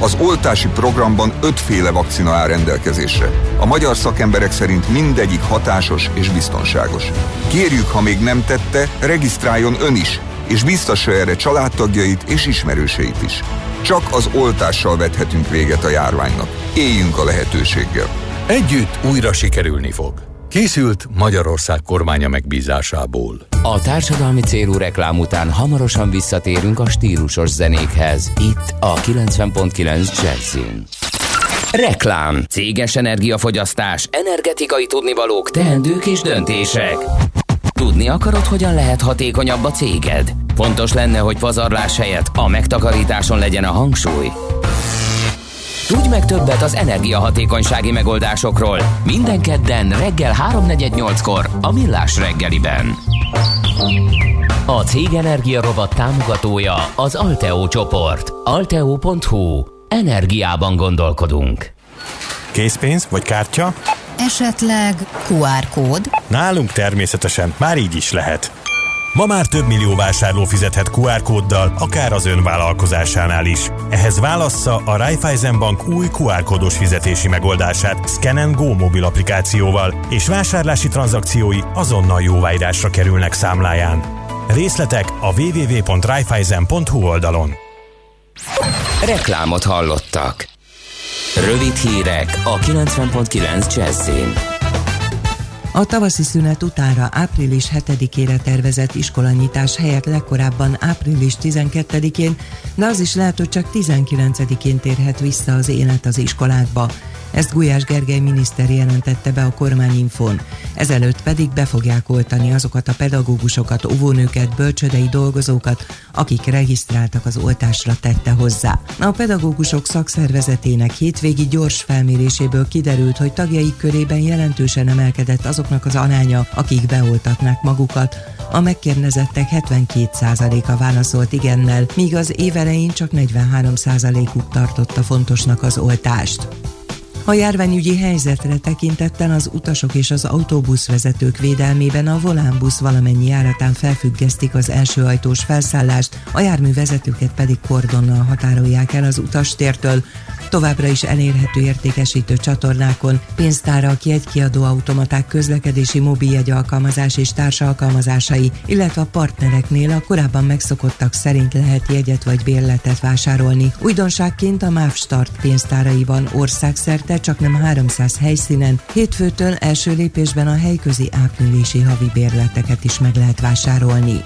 Az oltási programban ötféle vakcina áll rendelkezésre. A magyar szakemberek szerint mindegyik hatásos és biztonságos. Kérjük, ha még nem tette, regisztráljon ön is, és bíztassa erre családtagjait és ismerőseit is. Csak az oltással vethetünk véget a járványnak. Éljünk a lehetőséggel. Együtt újra sikerülni fog. Készült Magyarország kormánya megbízásából. A társadalmi célú reklám után hamarosan visszatérünk a stílusos zenékhez. Itt a kilencven pont kilenc Jazzin. Reklám. Céges energiafogyasztás, energetikai tudnivalók, teendők és döntések. Tudni akarod, hogyan lehet hatékonyabb a céged? Fontos lenne, hogy pazarlás helyett a megtakarításon legyen a hangsúly. Tudj meg többet az energiahatékonysági megoldásokról. Minden kedden reggel három negyvennyolckor a Millás reggeliben. A Cég Energia rovat támogatója az Alteo csoport. Alteo pont hu. Energiában gondolkodunk. Készpénz vagy kártya? Esetleg kú er kód? Nálunk természetesen már így is lehet. Ma már több millió vásárló fizethet kú er kóddal, akár az ön vállalkozásánál is. Ehhez válassza a Raiffeisen Bank új kú er kódos fizetési megoldását Scan and Go mobil applikációval, és vásárlási tranzakciói azonnal jóváírásra kerülnek számláján. Részletek a double-u double-u double-u pont raiffeisen pont hu oldalon. Reklámot hallottak. Rövid hírek a kilencven pont kilenc Jazz-én. A tavaszi szünet utánra április hetedikére tervezett iskolanyitás helyett legkorábban április tizenkettedikén, de az is lehet, hogy csak tizenkilencedikén térhet vissza az élet az iskolákba. Ezt Gulyás Gergely miniszter jelentette be a kormányinfón. Ezelőtt pedig be fogják oltani azokat a pedagógusokat, óvónőket, bölcsődei dolgozókat, akik regisztráltak az oltásra tette hozzá. A pedagógusok szakszervezetének hétvégi gyors felméréséből kiderült, hogy tagjaik körében jelentősen emelkedett azoknak az aránya, akik beoltatnák magukat. A megkérdezettek hetvenkét százaléka válaszolt igennel, míg az év elején csak negyvenhárom százalékuk tartotta fontosnak az oltást. A járványügyi helyzetre tekintettel az utasok és az autóbuszvezetők védelmében a volánbusz valamennyi járatán felfüggesztik az elsőajtós felszállást, a járművezetőket pedig kordonnal határolják el az utastértől. Továbbra is elérhető értékesítő csatornákon, pénztárak, jegykiadó automaták, közlekedési mobiljegy alkalmazás és társalkalmazásai, illetve a partnereknél a korábban megszokottak szerint lehet jegyet vagy bérletet vásárolni. Újdonságként a MÁV-Start pénztáraiban országszerte csaknem háromszáz helyszínen, hétfőtől első lépésben a helyközi áprilisi havi bérleteket is meg lehet vásárolni.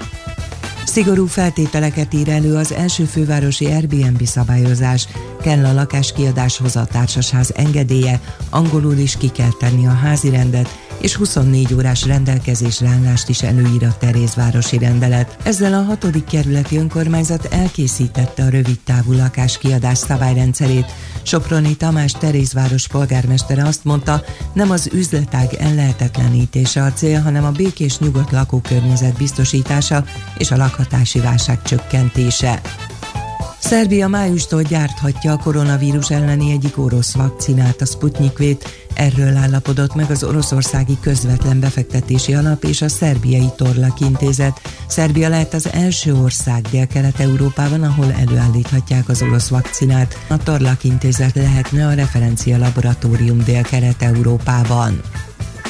Szigorú feltételeket ír elő az első fővárosi Airbnb szabályozás. Kell a lakáskiadáshoz a társasház engedélye, angolul is ki kell tenni a házirendet, és huszonnégy órás rendelkezésre állást is előír a Terézvárosi rendelet. Ezzel a hatodik kerületi önkormányzat elkészítette a rövidtávú lakáskiadás szabályrendszerét. Soproni Tamás Terézváros polgármestere azt mondta, nem az üzletág ellehetetlenítése a cél, hanem a békés nyugodt lakókörnyezet biztosítása és a lakhatási válság csökkentése. Szerbia májustól gyárthatja a koronavírus elleni egyik orosz vakcinát, a Sputnikvét. Erről állapodott meg az Oroszországi Közvetlen Befektetési Alap és a szerbiai Torlak Intézet. Szerbia lehet az első ország Dél-Kelet-Európában, ahol előállíthatják az orosz vakcinát. A Torlak Intézet lehetne a referencia laboratórium Dél-Kelet-Európában.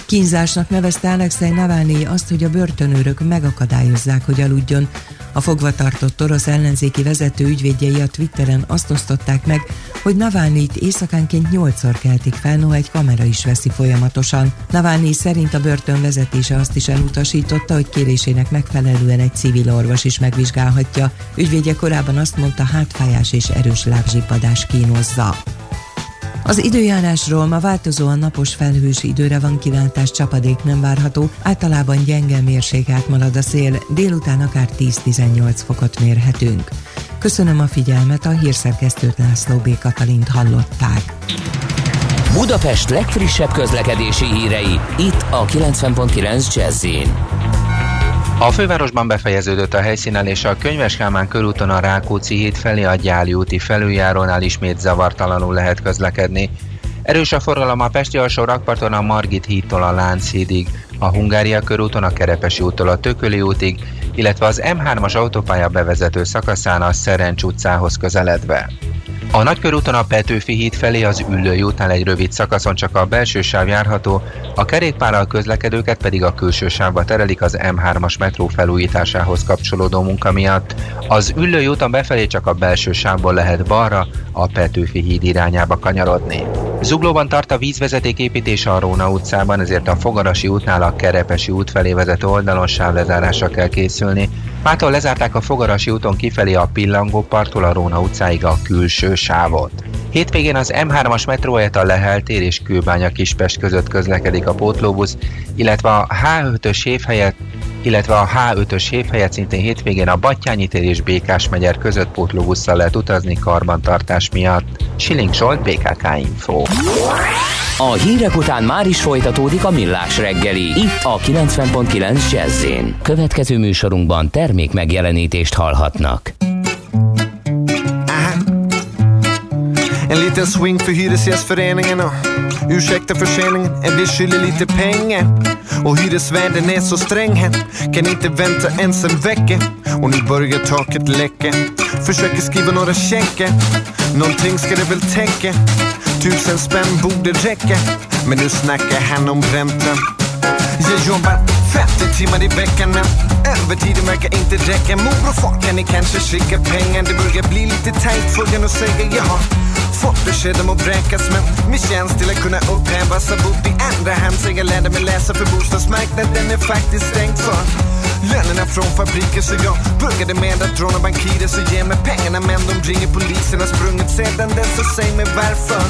Kínzásnak nevezte Alexei Navalnyi azt, hogy a börtönőrök megakadályozzák, hogy aludjon. A fogvatartott orosz ellenzéki vezető ügyvédjei a Twitteren azt osztották meg, hogy Navalnyit éjszakánként nyolcszor keltik fel, noha egy kamera is veszi folyamatosan. Navalnyi szerint a börtön vezetése azt is elutasította, hogy kérésének megfelelően egy civil orvos is megvizsgálhatja. Ügyvédje korábban azt mondta, hátfájás és erős lábzsipadás kínozza. Az időjárásról: ma változóan napos, felhős időre van kilátás, csapadék nem várható, általában gyenge mérsékelt marad a szél, délután akár tíz-tizennyolc fokot mérhetünk. Köszönöm a figyelmet, a hírszerkesztőt, László B. Katalint hallották. Budapest legfrissebb közlekedési hírei, itt a kilencven pont kilenc Jazz-in. A fővárosban befejeződött a helyszínen, és a Könyves Kálmán körúton a Rákóczi híd felé a Gyáli úti felüljárónál ismét zavartalanul lehet közlekedni. Erős a forgalom a Pesti alsó rakparton a Margit hídtól a Lánchídig, a Hungária körúton a Kerepesi úttól a Tököli útig, illetve az em hármas autópálya bevezető szakaszán a Szerencs utcához közeledve. A Nagykörúton a Petőfi híd felé az Üllői útnál egy rövid szakaszon csak a belső sáv járható, a kerékpárral közlekedőket pedig a külső sávba terelik az em hármas metró felújításához kapcsolódó munka miatt. Az Üllői úton befelé csak a belső sávból lehet balra, a Petőfi híd irányába kanyarodni. Zuglóban tart a vízvezeték építése a Róna utcában, ezért a Fogarasi útnál a Kerepesi út felé vezető oldalon sávlezárásra kell készülni. Mától lezárták a Fogarasi úton kifelé a Pillangóparttól a Róna utcáig a külső sávot. Hétvégén az em hármas metró helyett a Lehel tér és Kőbánya Kispest között közlekedik a pótlóbusz, illetve a há ötös hév helyett, illetve a há ötös hév helyett szintén hétvégén a Battyányi tér és Békás-megyer között pótlóbusszal lehet utazni karbantartás miatt. Siling Zsolt, bé ká ká Info. A hírek után már is folytatódik a Millás reggeli, itt a kilencven pont kilenc Jazz-én. Következő műsorunkban termék megjelenítést hallhatnak. En liten swing för hyresgästföreningarna. Ursäkta förseningen, vi skyller lite pengar. Och hyresvärden är så sträng här, kan inte vänta ens en vecka. Och nu börjar taket läcka. Försöker skriva några checkar, någonting ska det väl täcka. Tusen spänn borde räcka, men nu snackar han om räntan. Jag jobbar femtio timmar i veckan, men övertiden verkar inte räcka. Mor och far, kan ni kanske skicka pengar? Det börjar bli lite tajt, får jag nog säga jaha. Fått besked om att bräkas, men min tjänst till att kunna upphävas har bott i andra hand. Så jag lärde mig läsa, för bostadsmarknaden är faktiskt stängt för lönerna från fabriker. Så jag började med att råna bankirer, så ger mig pengarna men de ringer polisen. Har sprungit sedan dess, så säg mig varför.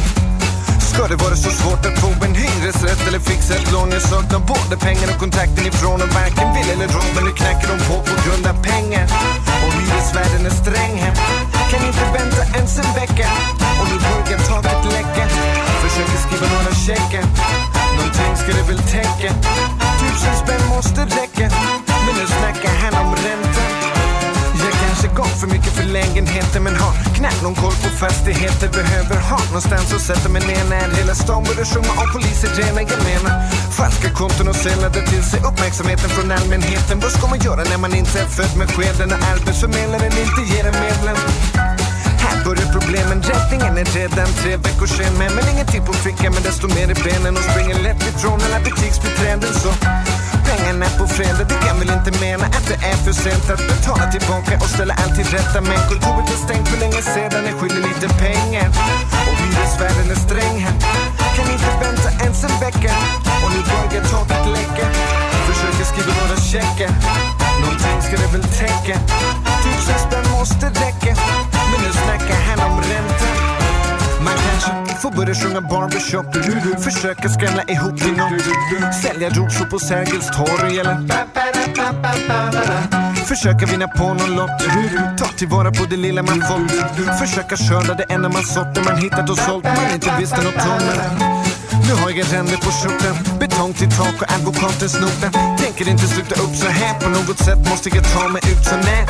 Ska det vara så svårt att få en hyresrätt eller fixa ett lån? Jag saknar både pengar och kontakten ifrån, och varken vill eller råd, men nu knackar de på på grund av pengar. Och hyresvärden är sträng här, kan inte vänta ens en vecka. Och nu börjar taket läcka, försöker skriva några checkar, någonting ska det väl täcka. Tusen spänn måste räcka, men nu snackar han om räntan. Jag kanske gav för mycket för lägenheten, men har knappt någon koll på fastigheter. Behöver ha någonstans och sätta mig ner när hela stan börjar sjunga av poliser. Jag menar falska konton och säljade till sig uppmärksamheten från allmänheten. Vad ska man göra när man inte är född med skeden och arbetsförmedlaren inte ger en medlem? Här börjar problemen, räkningen är redan tre veckor sen. Men, men ingenting på fickan, men desto mer i benen. Och springer lätt ifrån alla butiksbiträden. Så pengarna på fredag, det kan väl inte mena att det är för sent att betala tillbaka och ställa allt till rätta. Men kontoret är stängt för länge sedan, jag skyller lite pengar. Och hyresvärden är sträng här, kan inte vänta ens en vecka. Och nu börjar taket läcka, försöker skriva några checkar, någonting ska det väl täcka. sjunger barbershop. Försöker skrämla ihop till nåt. Sälja drogshop på Sergels torg eller försöka vinna på någon lott. Ta tillvara på det lilla man fått. Försöka skörda det enda man sått. När man hittat och sålt man inte visste nåt om. Nu har jag ränder på skjorten, betong till tak och advokatens snoten. Tänker inte sluta upp så här, på något sätt måste jag ta mig ut så när.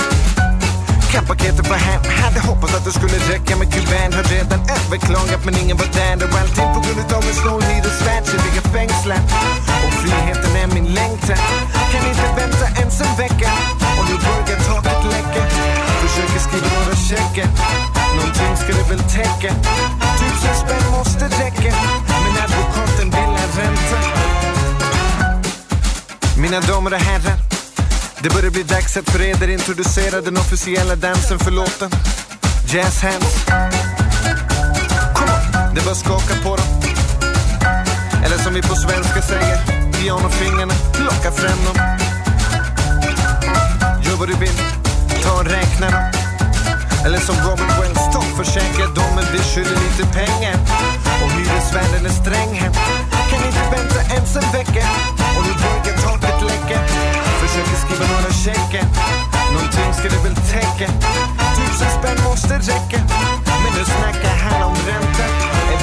Kan paketet vara hem, hade hoppats att det skulle räcka med kulvärn. Har redan överklagat men ingen var där. Det var alltid på grund av en snål hyresvärd, så ligger fängslat. Och friheten är min längtan, kan inte vänta ens en vecka. Och nu börjar taket läcka, försöker skriva några checkar. Någonting ska det väl täcka, tusen spänn måste räcka. Men advokaten vill ha ränta. Mina damer och herrar, det börjar bli dags att för er introducera den officiella dansen för låten Jazz Hands. Kom on, det bara skaka på dem. Eller som vi på svenska säger, pianofingarna, locka fram dem. Gör vad du vill, ta och räkna dem. Eller som Robert Wells, ta försäkra dem, men vi skyller lite pengar. Och hyresvärden är sträng här, kan inte vänta ens en vecka. Och nu vågar taket läcka, försöker skriva några checkar. Någonting ska det väl täcka, tusen spänn måste räcka. Men nu snackar han om ränta,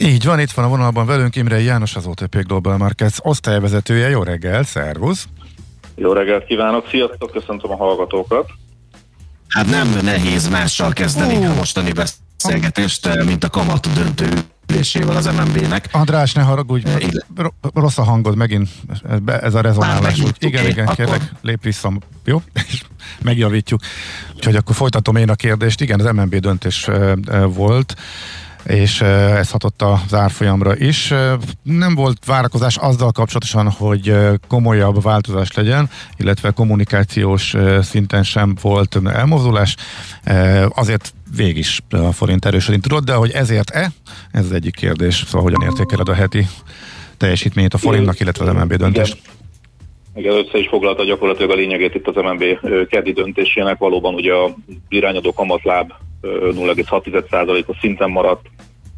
Így van, itt van a vonalban velünk Imrei János, az o té pé Global Markets osztályvezetője. Jó reggel, szervusz! Jó reggelt kívánok, sziasztok, köszöntöm a hallgatókat! Hát nem nehéz mással kezdeni uh. a mostani beszélgetést, mint a kamat döntő ülésével az em en bé-nek. András, ne haragudj, rossz a hangod megint, ez a rezonálás. Igen, okay, igen, akkor... kérlek, lép vissza, jó? Megjavítjuk. Úgyhogy akkor folytatom én a kérdést. Igen, az em en bé döntés volt, és ez hatott az árfolyamra is. Nem volt várakozás azzal kapcsolatosan, hogy komolyabb változás legyen, illetve kommunikációs szinten sem volt elmozdulás, azért végig is a forint erősödni tudott, de hogy ezért-e? Ez az egyik kérdés. Szóval hogyan értékeled a heti teljesítményét a forintnak, illetve az em en bé döntést? Igen, össze is foglalta gyakorlatilag a lényegét itt az em en bé keddi döntésének. Valóban ugye a irányadó kamatláb nulla egész hat százalékos szinten maradt,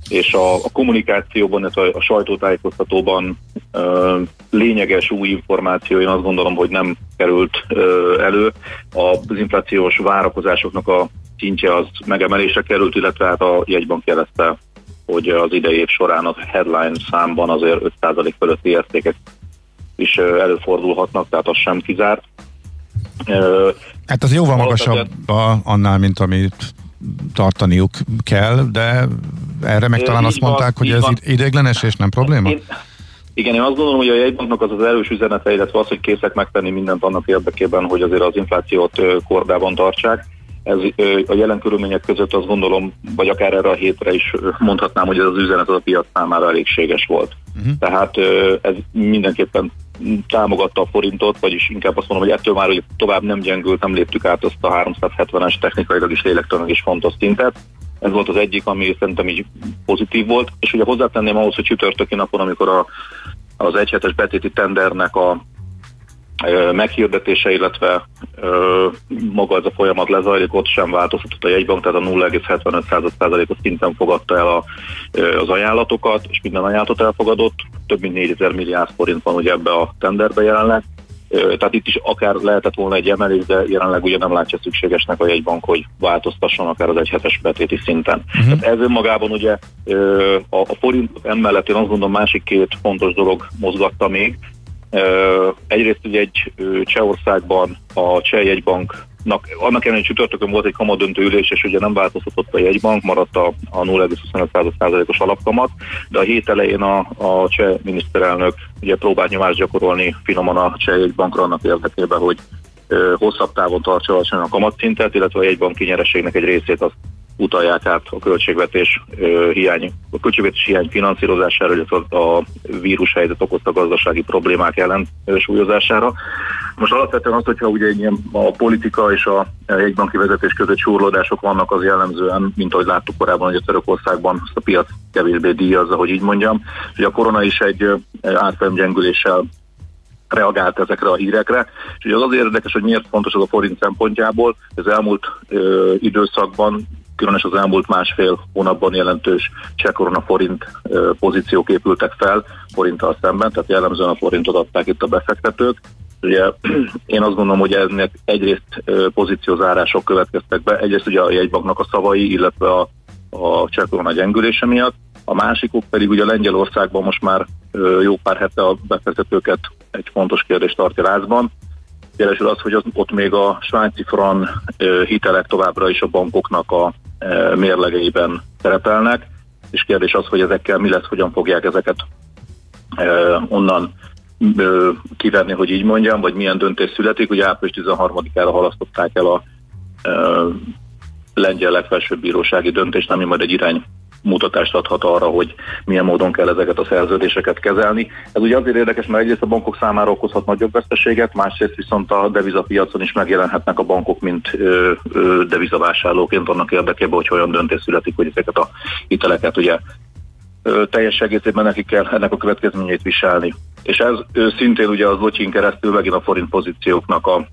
és a, a kommunikációban, illetve a sajtótájékoztatóban ö, lényeges új információ, én azt gondolom, hogy nem került ö, elő. Az inflációs várakozásoknak a szintje az megemelésre került, illetve hát a jegybank jelezte, hogy az idei év során a headline számban azért öt százalék fölötti értékek is előfordulhatnak, tehát az sem kizárt. Ö, hát az jóval magasabb a, annál, mint amit tartaniuk kell, de erre meg talán azt mondták, van, hogy ez van. Ideiglenes és nem probléma? Én, igen, én azt gondolom, hogy a jegybanknak az az erős üzenete, illetve az, hogy készek megtenni mindent annak érdekében, hogy azért az inflációt kordában tartsák. Ez a jelen körülmények között azt gondolom, vagy akár erre a hétre is mondhatnám, hogy ez az üzenet az a piac számára elégséges volt. Uh-huh. Tehát ez mindenképpen támogatta a forintot, vagyis inkább azt mondom, hogy ettől már hogy tovább nem gyengült, nem léptük át azt a háromszázhetvenes technikailag is lélektalag is fontos szintet. Ez volt az egyik, ami szerintem így pozitív volt, és ugye hozzátenném ahhoz, hogy csütörtöki napon, amikor a, az egyhetes betéti tendernek a e, meghirdetése, illetve e, maga ez a folyamat lezajlik, ott sem változtatott a jegybank, tehát a nulla egész hetvenöt százalékos szinten fogadta el a, e, az ajánlatokat, és minden ajánlatot elfogadott. Több mint négyezer milliárd forint van ugye ebbe a tenderbe jelenleg, Tehát itt is akár lehetett volna egy emelés, de jelenleg ugye nem látja szükségesnek a jegybank, hogy változtasson akár az egyhetes betéti szinten. Uh-huh. Tehát ez önmagában ugye a forintok emellett én azt gondolom másik két fontos dolog mozgatta még. Egyrészt ugye egy Csehországban a Cseh jegybank annak ellenére csütörtökön volt egy kamadöntő ülés, és ugye nem változtatott a jegybank, maradt a, a nulla egész huszonöt százalékos alapkamat, de a hét elején a, a cseh miniszterelnök ugye próbált nyomást gyakorolni finoman a cseh jegybankra annak érdekében, hogy ö, hosszabb távon tartsa alacsony a kamatszintet, illetve a jegybanki nyereségnek egy részét azt utalják át a költségvetés ö, hiány, a költségvetés hiány finanszírozására, illetve a vírushelyzet okozta gazdasági problémák ellen ö, súlyozására. Most alapvetően az, hogyha ugye ilyen a politika és a jegybanki vezetés között súrlódások vannak, az jellemzően, mint ahogy láttuk korábban, hogy a Törökországban ezt a piac kevésbé díjazza, hogy így mondjam. Ugye a korona is egy árfolyamgyengüléssel reagált ezekre a hírekre, és ugye az az érdekes, hogy miért fontos az a forint szempontjából, az elmúlt ö, időszakban különös az elmúlt másfél hónapban jelentős cseh korona forint pozíciók épültek fel forinttal szemben, tehát jellemzően a forintot adták itt a befektetők. Ugye én azt gondolom, hogy ennek egyrészt pozíciózárások következtek be, egyrészt ugye a jegybanknak a szavai, illetve a, a cseh korona gyengülése miatt, a másikok pedig ugye Lengyelországban most már jó pár hete a befektetőket egy fontos kérdés tartja lázban. Jelesül az, hogy az, ott még a svájci frank hitelek továbbra is a bankoknak a mérlegeiben szerepelnek, és kérdés az, hogy ezekkel mi lesz, hogyan fogják ezeket onnan kivenni, hogy így mondjam, vagy milyen döntés születik. Ugye április tizenharmadikára halasztották el a lengyel legfelsőbb bírósági döntést, ami majd egy irány mutatást adhat arra, hogy milyen módon kell ezeket a szerződéseket kezelni. Ez ugye azért érdekes, mert egyrészt a bankok számára okozhat nagyobb veszteséget, másrészt viszont a devizapiacon is megjelenhetnek a bankok, mint ö, ö, devizavásárlóként annak érdekében, hogy olyan döntés születik, hogy ezeket a hiteleket ugye ö, teljes egészében nekik kell ennek a következményeit viselni. És ez ö, szintén ugye az lotyin keresztül megint a forint pozícióknak a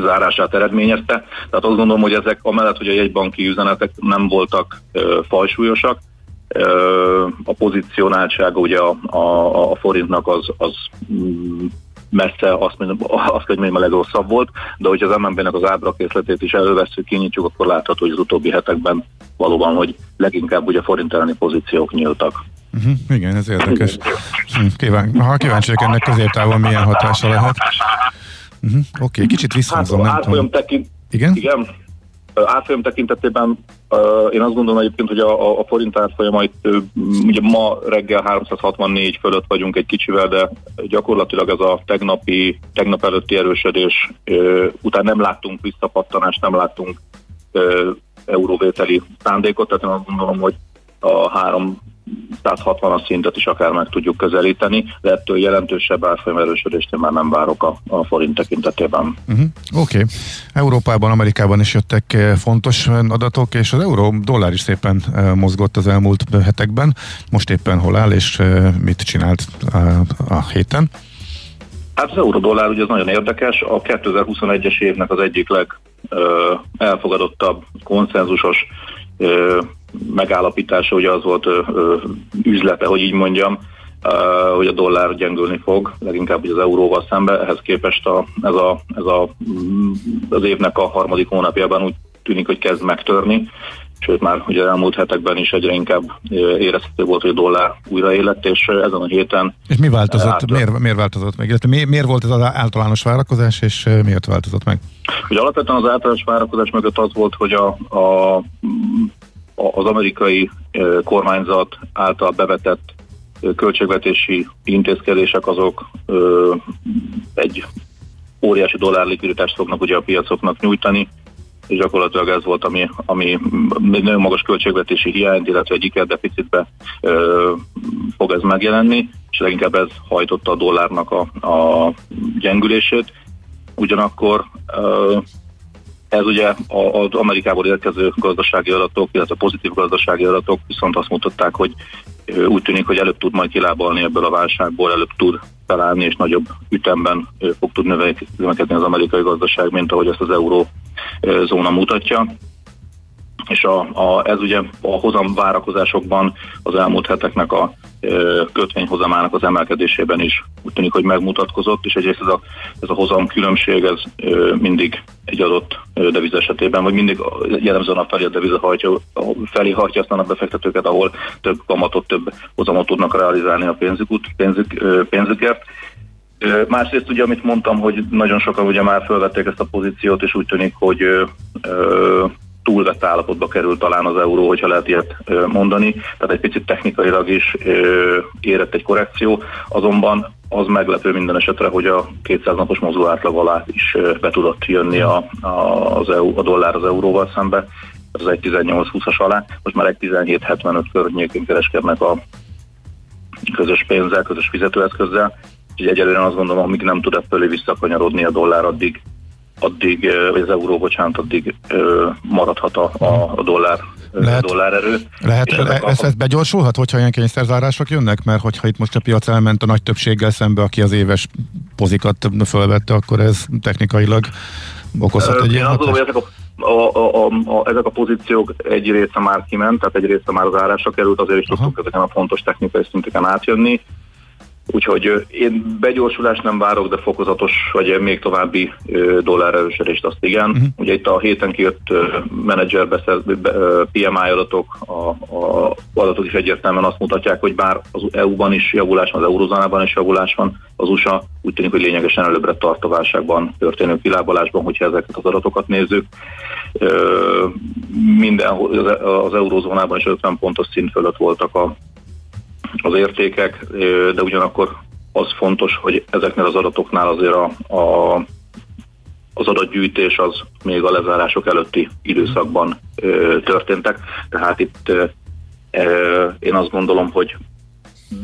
zárását eredményezte. Tehát azt gondolom, hogy ezek amellett, hogy a jegybanki üzenetek nem voltak ö, fajsúlyosak, ö, a pozícionáltsága ugye a, a, a forintnak az, az messze azt, azt hogy mondjam, a legrosszabb volt, de hogyha az em en bé-nek az ábrakészletét is elővesszük, kinyitjuk, akkor látható, hogy az utóbbi hetekben valóban, hogy leginkább ugye forint elleni pozíciók nyíltak. Uh-huh, igen, ez érdekes. Kíván, ha kíváncsiak ennek középtávon milyen hatása lehet. Uh-huh. Oké, okay, kicsit visszhangzom, hát, nem tudom. Tekint... Igen? Igen. Árfolyam tekintetében uh, én azt gondolom egyébként, hogy a, a forint árfolyamait uh, ugye ma reggel háromszázhatvannégy fölött vagyunk egy kicsivel, de gyakorlatilag ez a tegnapi, tegnap előtti erősödés uh, után nem láttunk visszapattanást, nem láttunk uh, euróvételi szándékot, tehát én azt gondolom, hogy a három százhatvanas szintet is akár meg tudjuk közelíteni, de ettől jelentősebb árfolyam erősödést én már nem várok a, a forint tekintetében. Uh-huh. Oké. Okay. Európában, Amerikában is jöttek fontos adatok, és az euró dollár is szépen mozgott az elmúlt hetekben. Most éppen hol áll, és mit csinált a, a héten? Hát az eurodollár ugye az nagyon érdekes, a kétezer-huszonegyes évnek az egyik leg ö, elfogadottabb, konszenzusos ö, megállapítása ugye az volt ö, ö, üzlete, hogy így mondjam, ö, hogy a dollár gyengülni fog, leginkább ugye az euróval szemben, ehhez képest a, ez, a, ez a, az évnek a harmadik hónapjában úgy tűnik, hogy kezd megtörni, sőt már ugye az elmúlt hetekben is egyre inkább érezhető volt, hogy a dollár újraélett, és ezen a héten... És mi változott? Át... Miért, miért változott meg? Illetve mi, miért volt ez az általános várakozás, és miért változott meg? Ugye alapvetően az általános várakozás mögött az volt, hogy a, a az amerikai kormányzat által bevetett költségvetési intézkedések azok egy óriási dollárlikviditást fognak ugye a piacoknak nyújtani, és gyakorlatilag ez volt, ami, ami nagyon magas költségvetési hiányt, illetve egy ikerdeficitbe fog ez megjelenni, és leginkább ez hajtotta a dollárnak a, a gyengülését. Ugyanakkor ez ugye az Amerikából érkező gazdasági adatok, illetve pozitív gazdasági adatok viszont azt mutatták, hogy úgy tűnik, hogy előbb tud majd kilábalni ebből a válságból, előbb tud felállni, és nagyobb ütemben fog tudni növekedni az amerikai gazdaság, mint ahogy ezt az euró zóna mutatja. és a, a, ez ugye a hozamvárakozásokban az elmúlt heteknek a kötvényhozamának az emelkedésében is úgy tűnik, hogy megmutatkozott, és egyrészt ez a, ez a hozam különbség ez ö, mindig egy adott deviz esetében, vagy mindig jellemzően a felé a deviza hajtja, felé hajtja aztán a befektetőket, ahol több kamatot, több hozamot tudnak realizálni a pénzükért. Pénzük, pénzükért. Másrészt ugye, amit mondtam, hogy nagyon sokan ugye már felvették ezt a pozíciót, és úgy tűnik, hogy ö, túlvett állapotba került talán az euró, hogyha lehet ilyet mondani, tehát egy picit technikailag is érett egy korrekció, azonban az meglepő minden esetre, hogy a kétszáz napos mozgó átlag alá is be tudott jönni a, a, az EU, a dollár az euróval szembe, az egy tizennyolc húszas alá, most már egy tizenhét hetvenöt környékén kereskednek a közös pénzzel, közös fizetőeszközzel, úgyhogy egyelőre azt gondolom, amíg nem tud ebből visszakanyarodni a dollár, addig addig, vagy az euró, bocsánat, addig ö, maradhat a, a dollár, lehet, a dollár erő. Lehet, le, a... ez, ez begyorsulhat, hogyha ilyen kényszerzárások jönnek? Mert hogyha itt most a piac elment a nagy többséggel szembe, aki az éves pozikat fölvette, akkor ez technikailag okozhat egy ilyen hatást? Ezek a, a, a, a, a, ezek a pozíciók egy része már kiment, tehát egy része már zárásra került, azért is tudtuk ezeken a fontos technikai szinteken átjönni. Úgyhogy én begyorsulást nem várok, de fokozatos, vagy még további dollár erősödést azt igen. Uh-huh. Ugye itt a héten kijött menedzser pé em i adatok, a, a adatok is egyértelműen azt mutatják, hogy bár az é u-ban is javulás van, az eurozónában is javulás van, az u es á úgy tűnik, hogy lényegesen előbbre tart a válságban történő kilábalásban, hogyha ezeket az adatokat nézzük. Minden, az eurozónában is ötven pontos szint fölött voltak a az értékek, de ugyanakkor az fontos, hogy ezeknél az adatoknál azért a, a, az adatgyűjtés az még a lezárások előtti időszakban ö, történtek, tehát itt ö, én azt gondolom, hogy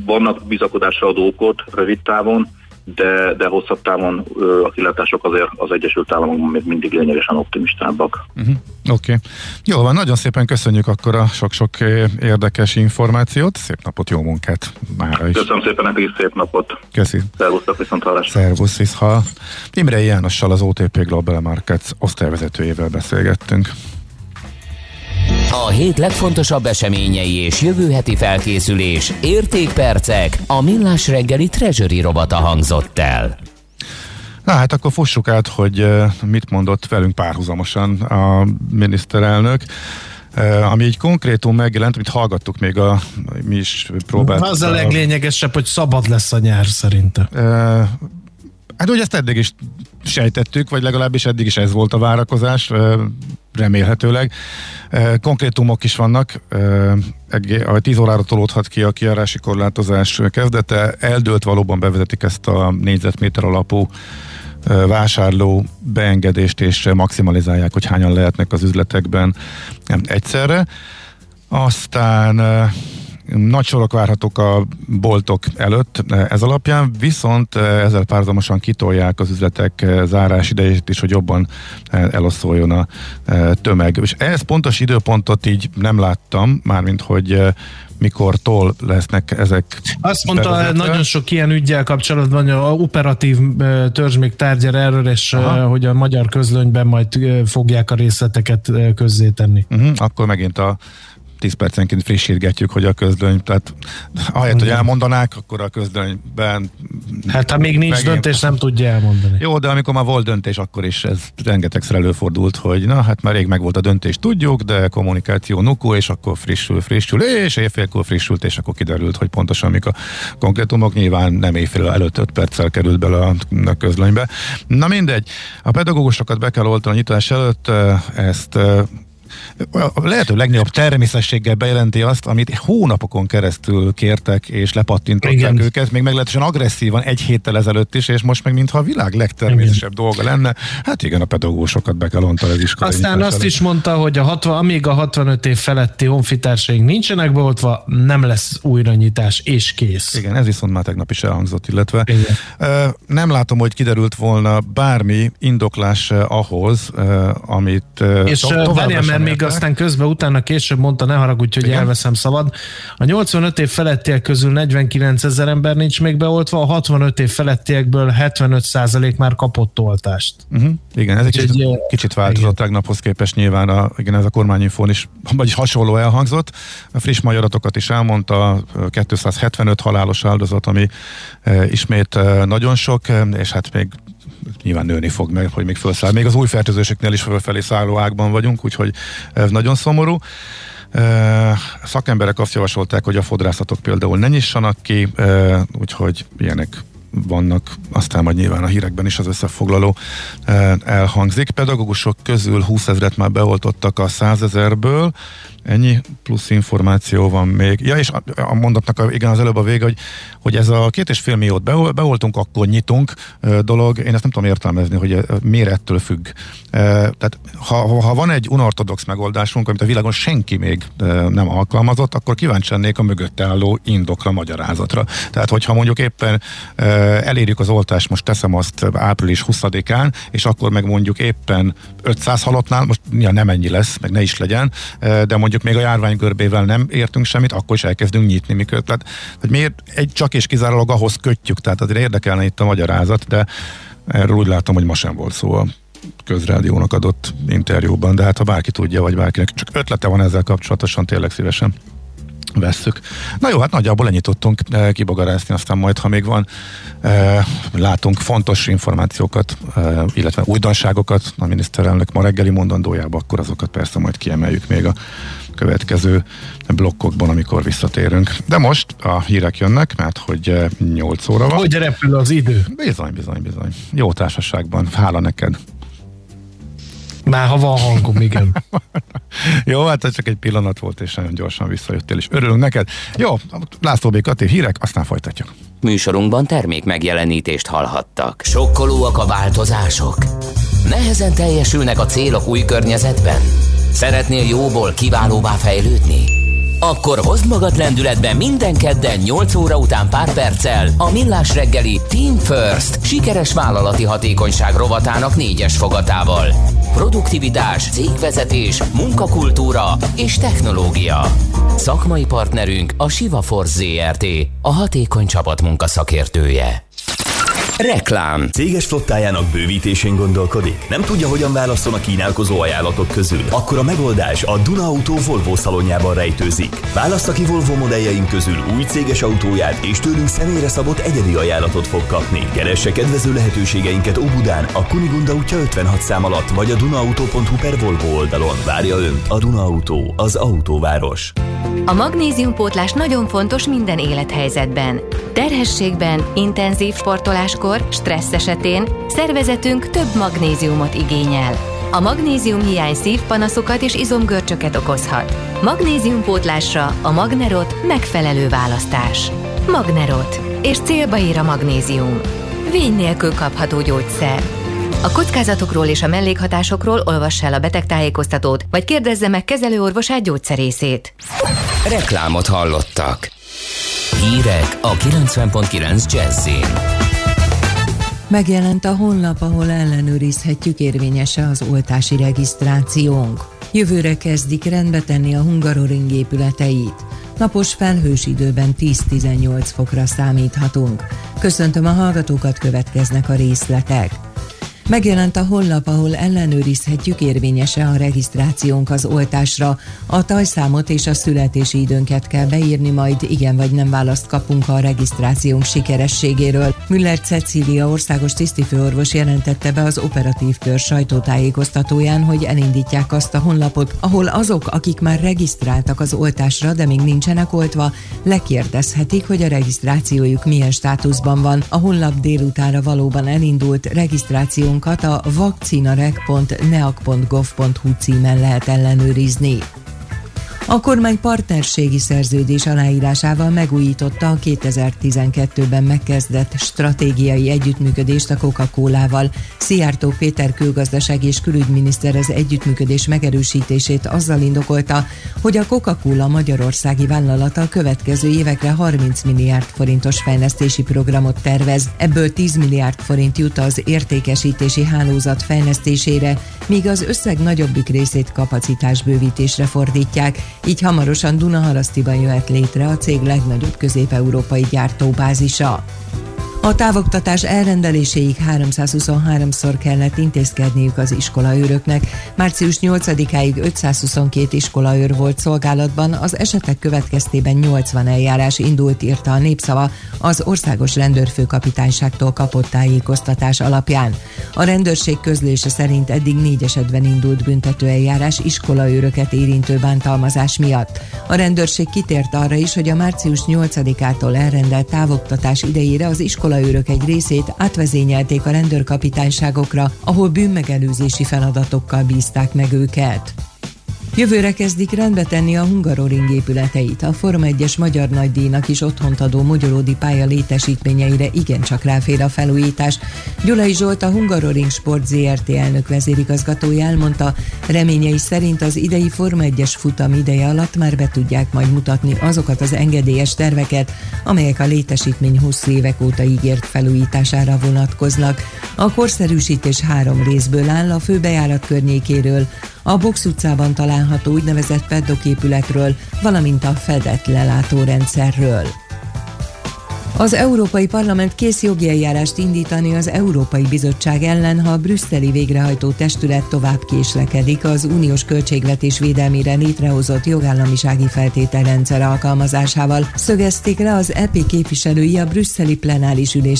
vannak bizakodásra adó okot rövid távon, de, de hosszabb távon ö, a kilátások azért az Egyesült Államokban még mindig lényegesen optimistábbak. Uh-huh. Oké. Okay. Jó van, nagyon szépen köszönjük akkor a sok-sok érdekes információt. Szép napot, jó munkát mára is. Köszönöm szépen, nekik szép napot. Köszi. Szervusztok, viszont hallásra. Szervusz, viszha. Imrei Jánossal, az o té pé Global Markets osztályvezetőjével beszélgettünk. A hét legfontosabb eseményei és jövő heti felkészülés, értékpercek, a Millás reggeli Treasury robata hangzott el. Na hát akkor fussuk át, hogy mit mondott velünk párhuzamosan a miniszterelnök, ami így konkrétum megjelent, amit hallgattuk még a, mi is próbáltuk. Az a leglényegesebb, hogy szabad lesz a nyár szerintem. Hát ugye ezt eddig is sejtettük, vagy legalábbis eddig is ez volt a várakozás, remélhetőleg. Konkrétumok is vannak, tíz órára tolódhat ki a kijárási korlátozás kezdete, eldőlt valóban bevezetik ezt a négyzetméter alapú vásárló beengedést, és maximalizálják, hogy hányan lehetnek az üzletekben egyszerre. Aztán nagy sorok várhatók a boltok előtt ez alapján, viszont ezzel párhuzamosan kitolják az üzletek zárás idejét is, hogy jobban eloszoljon a tömeg. És ehhez pontos időpontot így nem láttam, mármint hogy mikortól lesznek ezek. Azt mondta, bevezetve. Nagyon sok ilyen üggyel kapcsolatban, hogy a operatív törzs még tárgyal erről, és aha, hogy a magyar közlönyben majd fogják a részleteket közzétenni. Uh-huh, akkor megint a tíz percenként frissítgetjük, hogy a közlöny, tehát ahelyett, hogy elmondanák, akkor a közlönyben... Hát ha még nincs megint... döntés, nem tudja elmondani. Jó, de amikor már volt döntés, akkor is ez rengetegszer előfordult, hogy na, hát már rég megvolt a döntés, tudjuk, de kommunikáció nukó, és akkor frissül, frissül, és éjfélkor frissült, és akkor kiderült, hogy pontosan mik a konkrétumok, nyilván nem éjfél előtt öt perccel került bele a közlönybe. Na mindegy, a pedagógusokat be kell oltani a nyitás előtt, ezt lehető legnagyobb természetességgel bejelenti azt, amit hónapokon keresztül kértek és lepattintották igen, őket, még meglehetősen agresszívan egy héttel ezelőtt is, és most meg mintha a világ legtermészetesebb igen, dolga lenne. Hát igen, a pedagógusokat be kell ontani az iskolai. Aztán azt is mondta, hogy a hatvan, amíg a hatvanöt év feletti honfitársaink nincsenek beoltva, nem lesz újranyitás, és kész. Igen, ez viszont már tegnap is elhangzott, illetve igen, nem látom, hogy kiderült volna bármi indoklás ahhoz, amit és to- tovább bár még aztán közben utána később mondta, ne haragudj, hogy igen, elveszem szabad. A nyolcvanöt év felettiek közül negyvenkilencezer ember nincs még beoltva, a hatvanöt év felettiekből hetvenöt százalék már kapott oltást. Uh-huh. Igen, ez egy kicsit, egy, kicsit változott tegnaphoz képest nyilván, a, igen, ez a kormányinfón is, vagyis hasonló elhangzott. A friss magyar adatokat is elmondta, kétszázhetvenöt halálos áldozat, ami e, ismét e, nagyon sok, e, és hát még nyilván nőni fog meg, hogy még felszáll. Még az új fertőzőseknél is fölfelé szálló ágban vagyunk, úgyhogy ez nagyon szomorú. Szakemberek azt javasolták, hogy a fodrászatok például ne nyissanak ki, úgyhogy ilyenek vannak, aztán majd nyilván a hírekben is az összefoglaló elhangzik. Pedagógusok közül húszezret már beoltottak a százezerből, ennyi plusz információ van még. Ja, és a, a mondatnak a, igen, az előbb a vége, hogy, hogy ez a két és fél milliót be, beoltunk, akkor nyitunk e, dolog, én ezt nem tudom értelmezni, hogy e, miért ettől függ. E, tehát ha, ha van egy unorthodox megoldásunk, amit a világon senki még e, nem alkalmazott, akkor kíváncsi lennék a mögötte álló indokra, magyarázatra. Tehát, hogyha mondjuk éppen e, elérjük az oltást, most teszem azt április huszadikán, és akkor meg mondjuk éppen ötszáz halottnál, most ja, nem ennyi lesz, meg ne is legyen, e, de mondjuk még a járványgörbével nem értünk semmit, akkor is elkezdünk nyitni, mikor. Tehát, hogy miért egy csak és kizárólag ahhoz kötjük, tehát azért érdekelne itt a magyarázat, de erről úgy látom, hogy ma sem volt szó a közrádiónak adott interjúban, de hát ha bárki tudja, vagy bárkinek csak ötlete van ezzel kapcsolatosan, tényleg szívesen vesszük. Na jó, hát nagyjából ennyit tudtunk kibogarászni, aztán majd, ha még van, látunk fontos információkat, illetve újdonságokat a miniszterelnök ma reggeli mondandójába, akkor azokat persze majd kiemeljük még a következő blokkokban, amikor visszatérünk. De most a hírek jönnek, mert hogy nyolc óra van. Hogy repül az idő? Bizony, bizony, bizony. Jó társaságban. Hála neked. Már ha van hangom, igen. Jó, hát ez csak egy pillanat volt, és nagyon gyorsan visszajöttél, és örülünk neked. Jó, László B. Kati, hírek, aztán folytatjuk. Műsorunkban termék megjelenítést hallhattak. Sokkolóak a változások? Nehezen teljesülnek a célok új környezetben? Szeretnél jóból kiválóvá fejlődni? Akkor hozd magad lendületbe minden kedden nyolc óra után pár perccel a Millás reggeli Team First sikeres vállalati hatékonyság rovatának négyes fogatával. Produktivitás, cégvezetés, munkakultúra és technológia. Szakmai partnerünk a Siva Force zé er té, a hatékony csapatmunka szakértője. Reklám. Céges flottájának bővítésén gondolkodik? Nem tudja, hogyan válasszon a kínálkozó ajánlatok közül? Akkor a megoldás a Duna Auto Volvo szalonjában rejtőzik. Válassza ki Volvo modelljeink közül új céges autóját, és tőlünk személyre szabott egyedi ajánlatot fog kapni. Keresse kedvező lehetőségeinket Óbudán, a Kunigunda útja ötvenhat szám alatt, vagy a dunaauto.hu per Volvo oldalon. Várja önt a Duna Auto, az autóváros. A magnéziumpótlás nagyon fontos minden élethelyzetben. Terhességben, intenzív sportoláskor, stressz esetén szervezetünk több magnéziumot igényel. A magnézium hiány szívpanaszokat és izomgörcsöket okozhat. Magnéziumpótlásra a Magnerot megfelelő választás. Magnerot, és célba ér a magnézium. Vény nélkül kapható gyógyszer. A kockázatokról és a mellékhatásokról olvass el a betegtájékoztatót, vagy kérdezze meg kezelőorvosát, gyógyszerészét. Reklámot hallottak. Hírek a kilencven pont kilenc Jazz-in. Megjelent a honlap, ahol ellenőrizhetjük, érvényes-e az oltási regisztrációnk. Jövőre kezdik rendbe tenni a Hungaroring épületeit. Napos felhős időben tíz-tizennyolc fokra számíthatunk. Köszöntöm a hallgatókat, következnek a részletek. Megjelent a honlap, ahol ellenőrizhetjük, érvényes-e a regisztrációnk az oltásra. A tajszámot és a születési időnket kell beírni, majd igen vagy nem választ kapunk a regisztrációnk sikerességéről. Müller Cecília országos tisztifőorvos jelentette be az operatív kör sajtótájékoztatóján, hogy elindítják azt a honlapot, ahol azok, akik már regisztráltak az oltásra, de még nincsenek oltva, lekérdezhetik, hogy a regisztrációjuk milyen státuszban van. A honlap délutánra valóban elindult, regisztrációnk a vakcinareg pont neak pont gov pont hu címen lehet ellenőrizni. A kormány partnerségi szerződés aláírásával megújította a kétezer-tizenkettőben megkezdett stratégiai együttműködést a Coca-Colával. Szijjártó Péter külgazdaság és külügyminiszter az együttműködés megerősítését azzal indokolta, hogy a Coca-Cola magyarországi vállalata a következő évekre harminc milliárd forintos fejlesztési programot tervez. Ebből tíz milliárd forint jut az értékesítési hálózat fejlesztésére, míg az összeg nagyobbik részét kapacitásbővítésre fordítják, így hamarosan Dunaharasztiban jöhet létre a cég legnagyobb közép-európai gyártóbázisa. A távoktatás elrendeléséig háromszázhuszonháromszor kellett intézkedniük az iskolaőröknek. Március nyolcadikáig ötszázhuszonkettő iskolaőr volt szolgálatban, az esetek következtében nyolcvan eljárás indult, írta a Népszava az Országos Rendőrfőkapitányságtól kapott tájékoztatás alapján. A rendőrség közlése szerint eddig négy esetben indult büntetőeljárás iskolaőröket érintő bántalmazás miatt. A rendőrség kitért arra is, hogy a március nyolcadikától elrendelt távoktatás idejére az iskolaőrök egy részét átvezényelték a rendőrkapitányságokra, ahol bűnmegelőzési feladatokkal bízták meg őket. Jövőre kezdik rendbe tenni a Hungaroring épületeit. A Forma egyes magyar nagydíjnak is otthont adó mogyoródi pálya létesítményeire igencsak ráfér a felújítás. Gyulai Zsolt, a Hungaroring Sport zé er té elnök vezérigazgatója elmondta, reményei szerint az idei Forma egyes futam ideje alatt már be tudják majd mutatni azokat az engedélyes terveket, amelyek a létesítmény hosszú évek óta ígért felújítására vonatkoznak. A korszerűsítés három részből áll: a főbejárat környékéről, a Box utcában található úgynevezett peddoképületről, valamint a fedett lelátórendszerről. Az Európai Parlament kész jogi eljárást indítani az Európai Bizottság ellen, ha a brüsszeli végrehajtó testület tovább késlekedik az uniós költségvetés védelmére létrehozott jogállamisági feltételrendszer alkalmazásával, szögezték le az é pé képviselői a brüsszeli plenáris ülés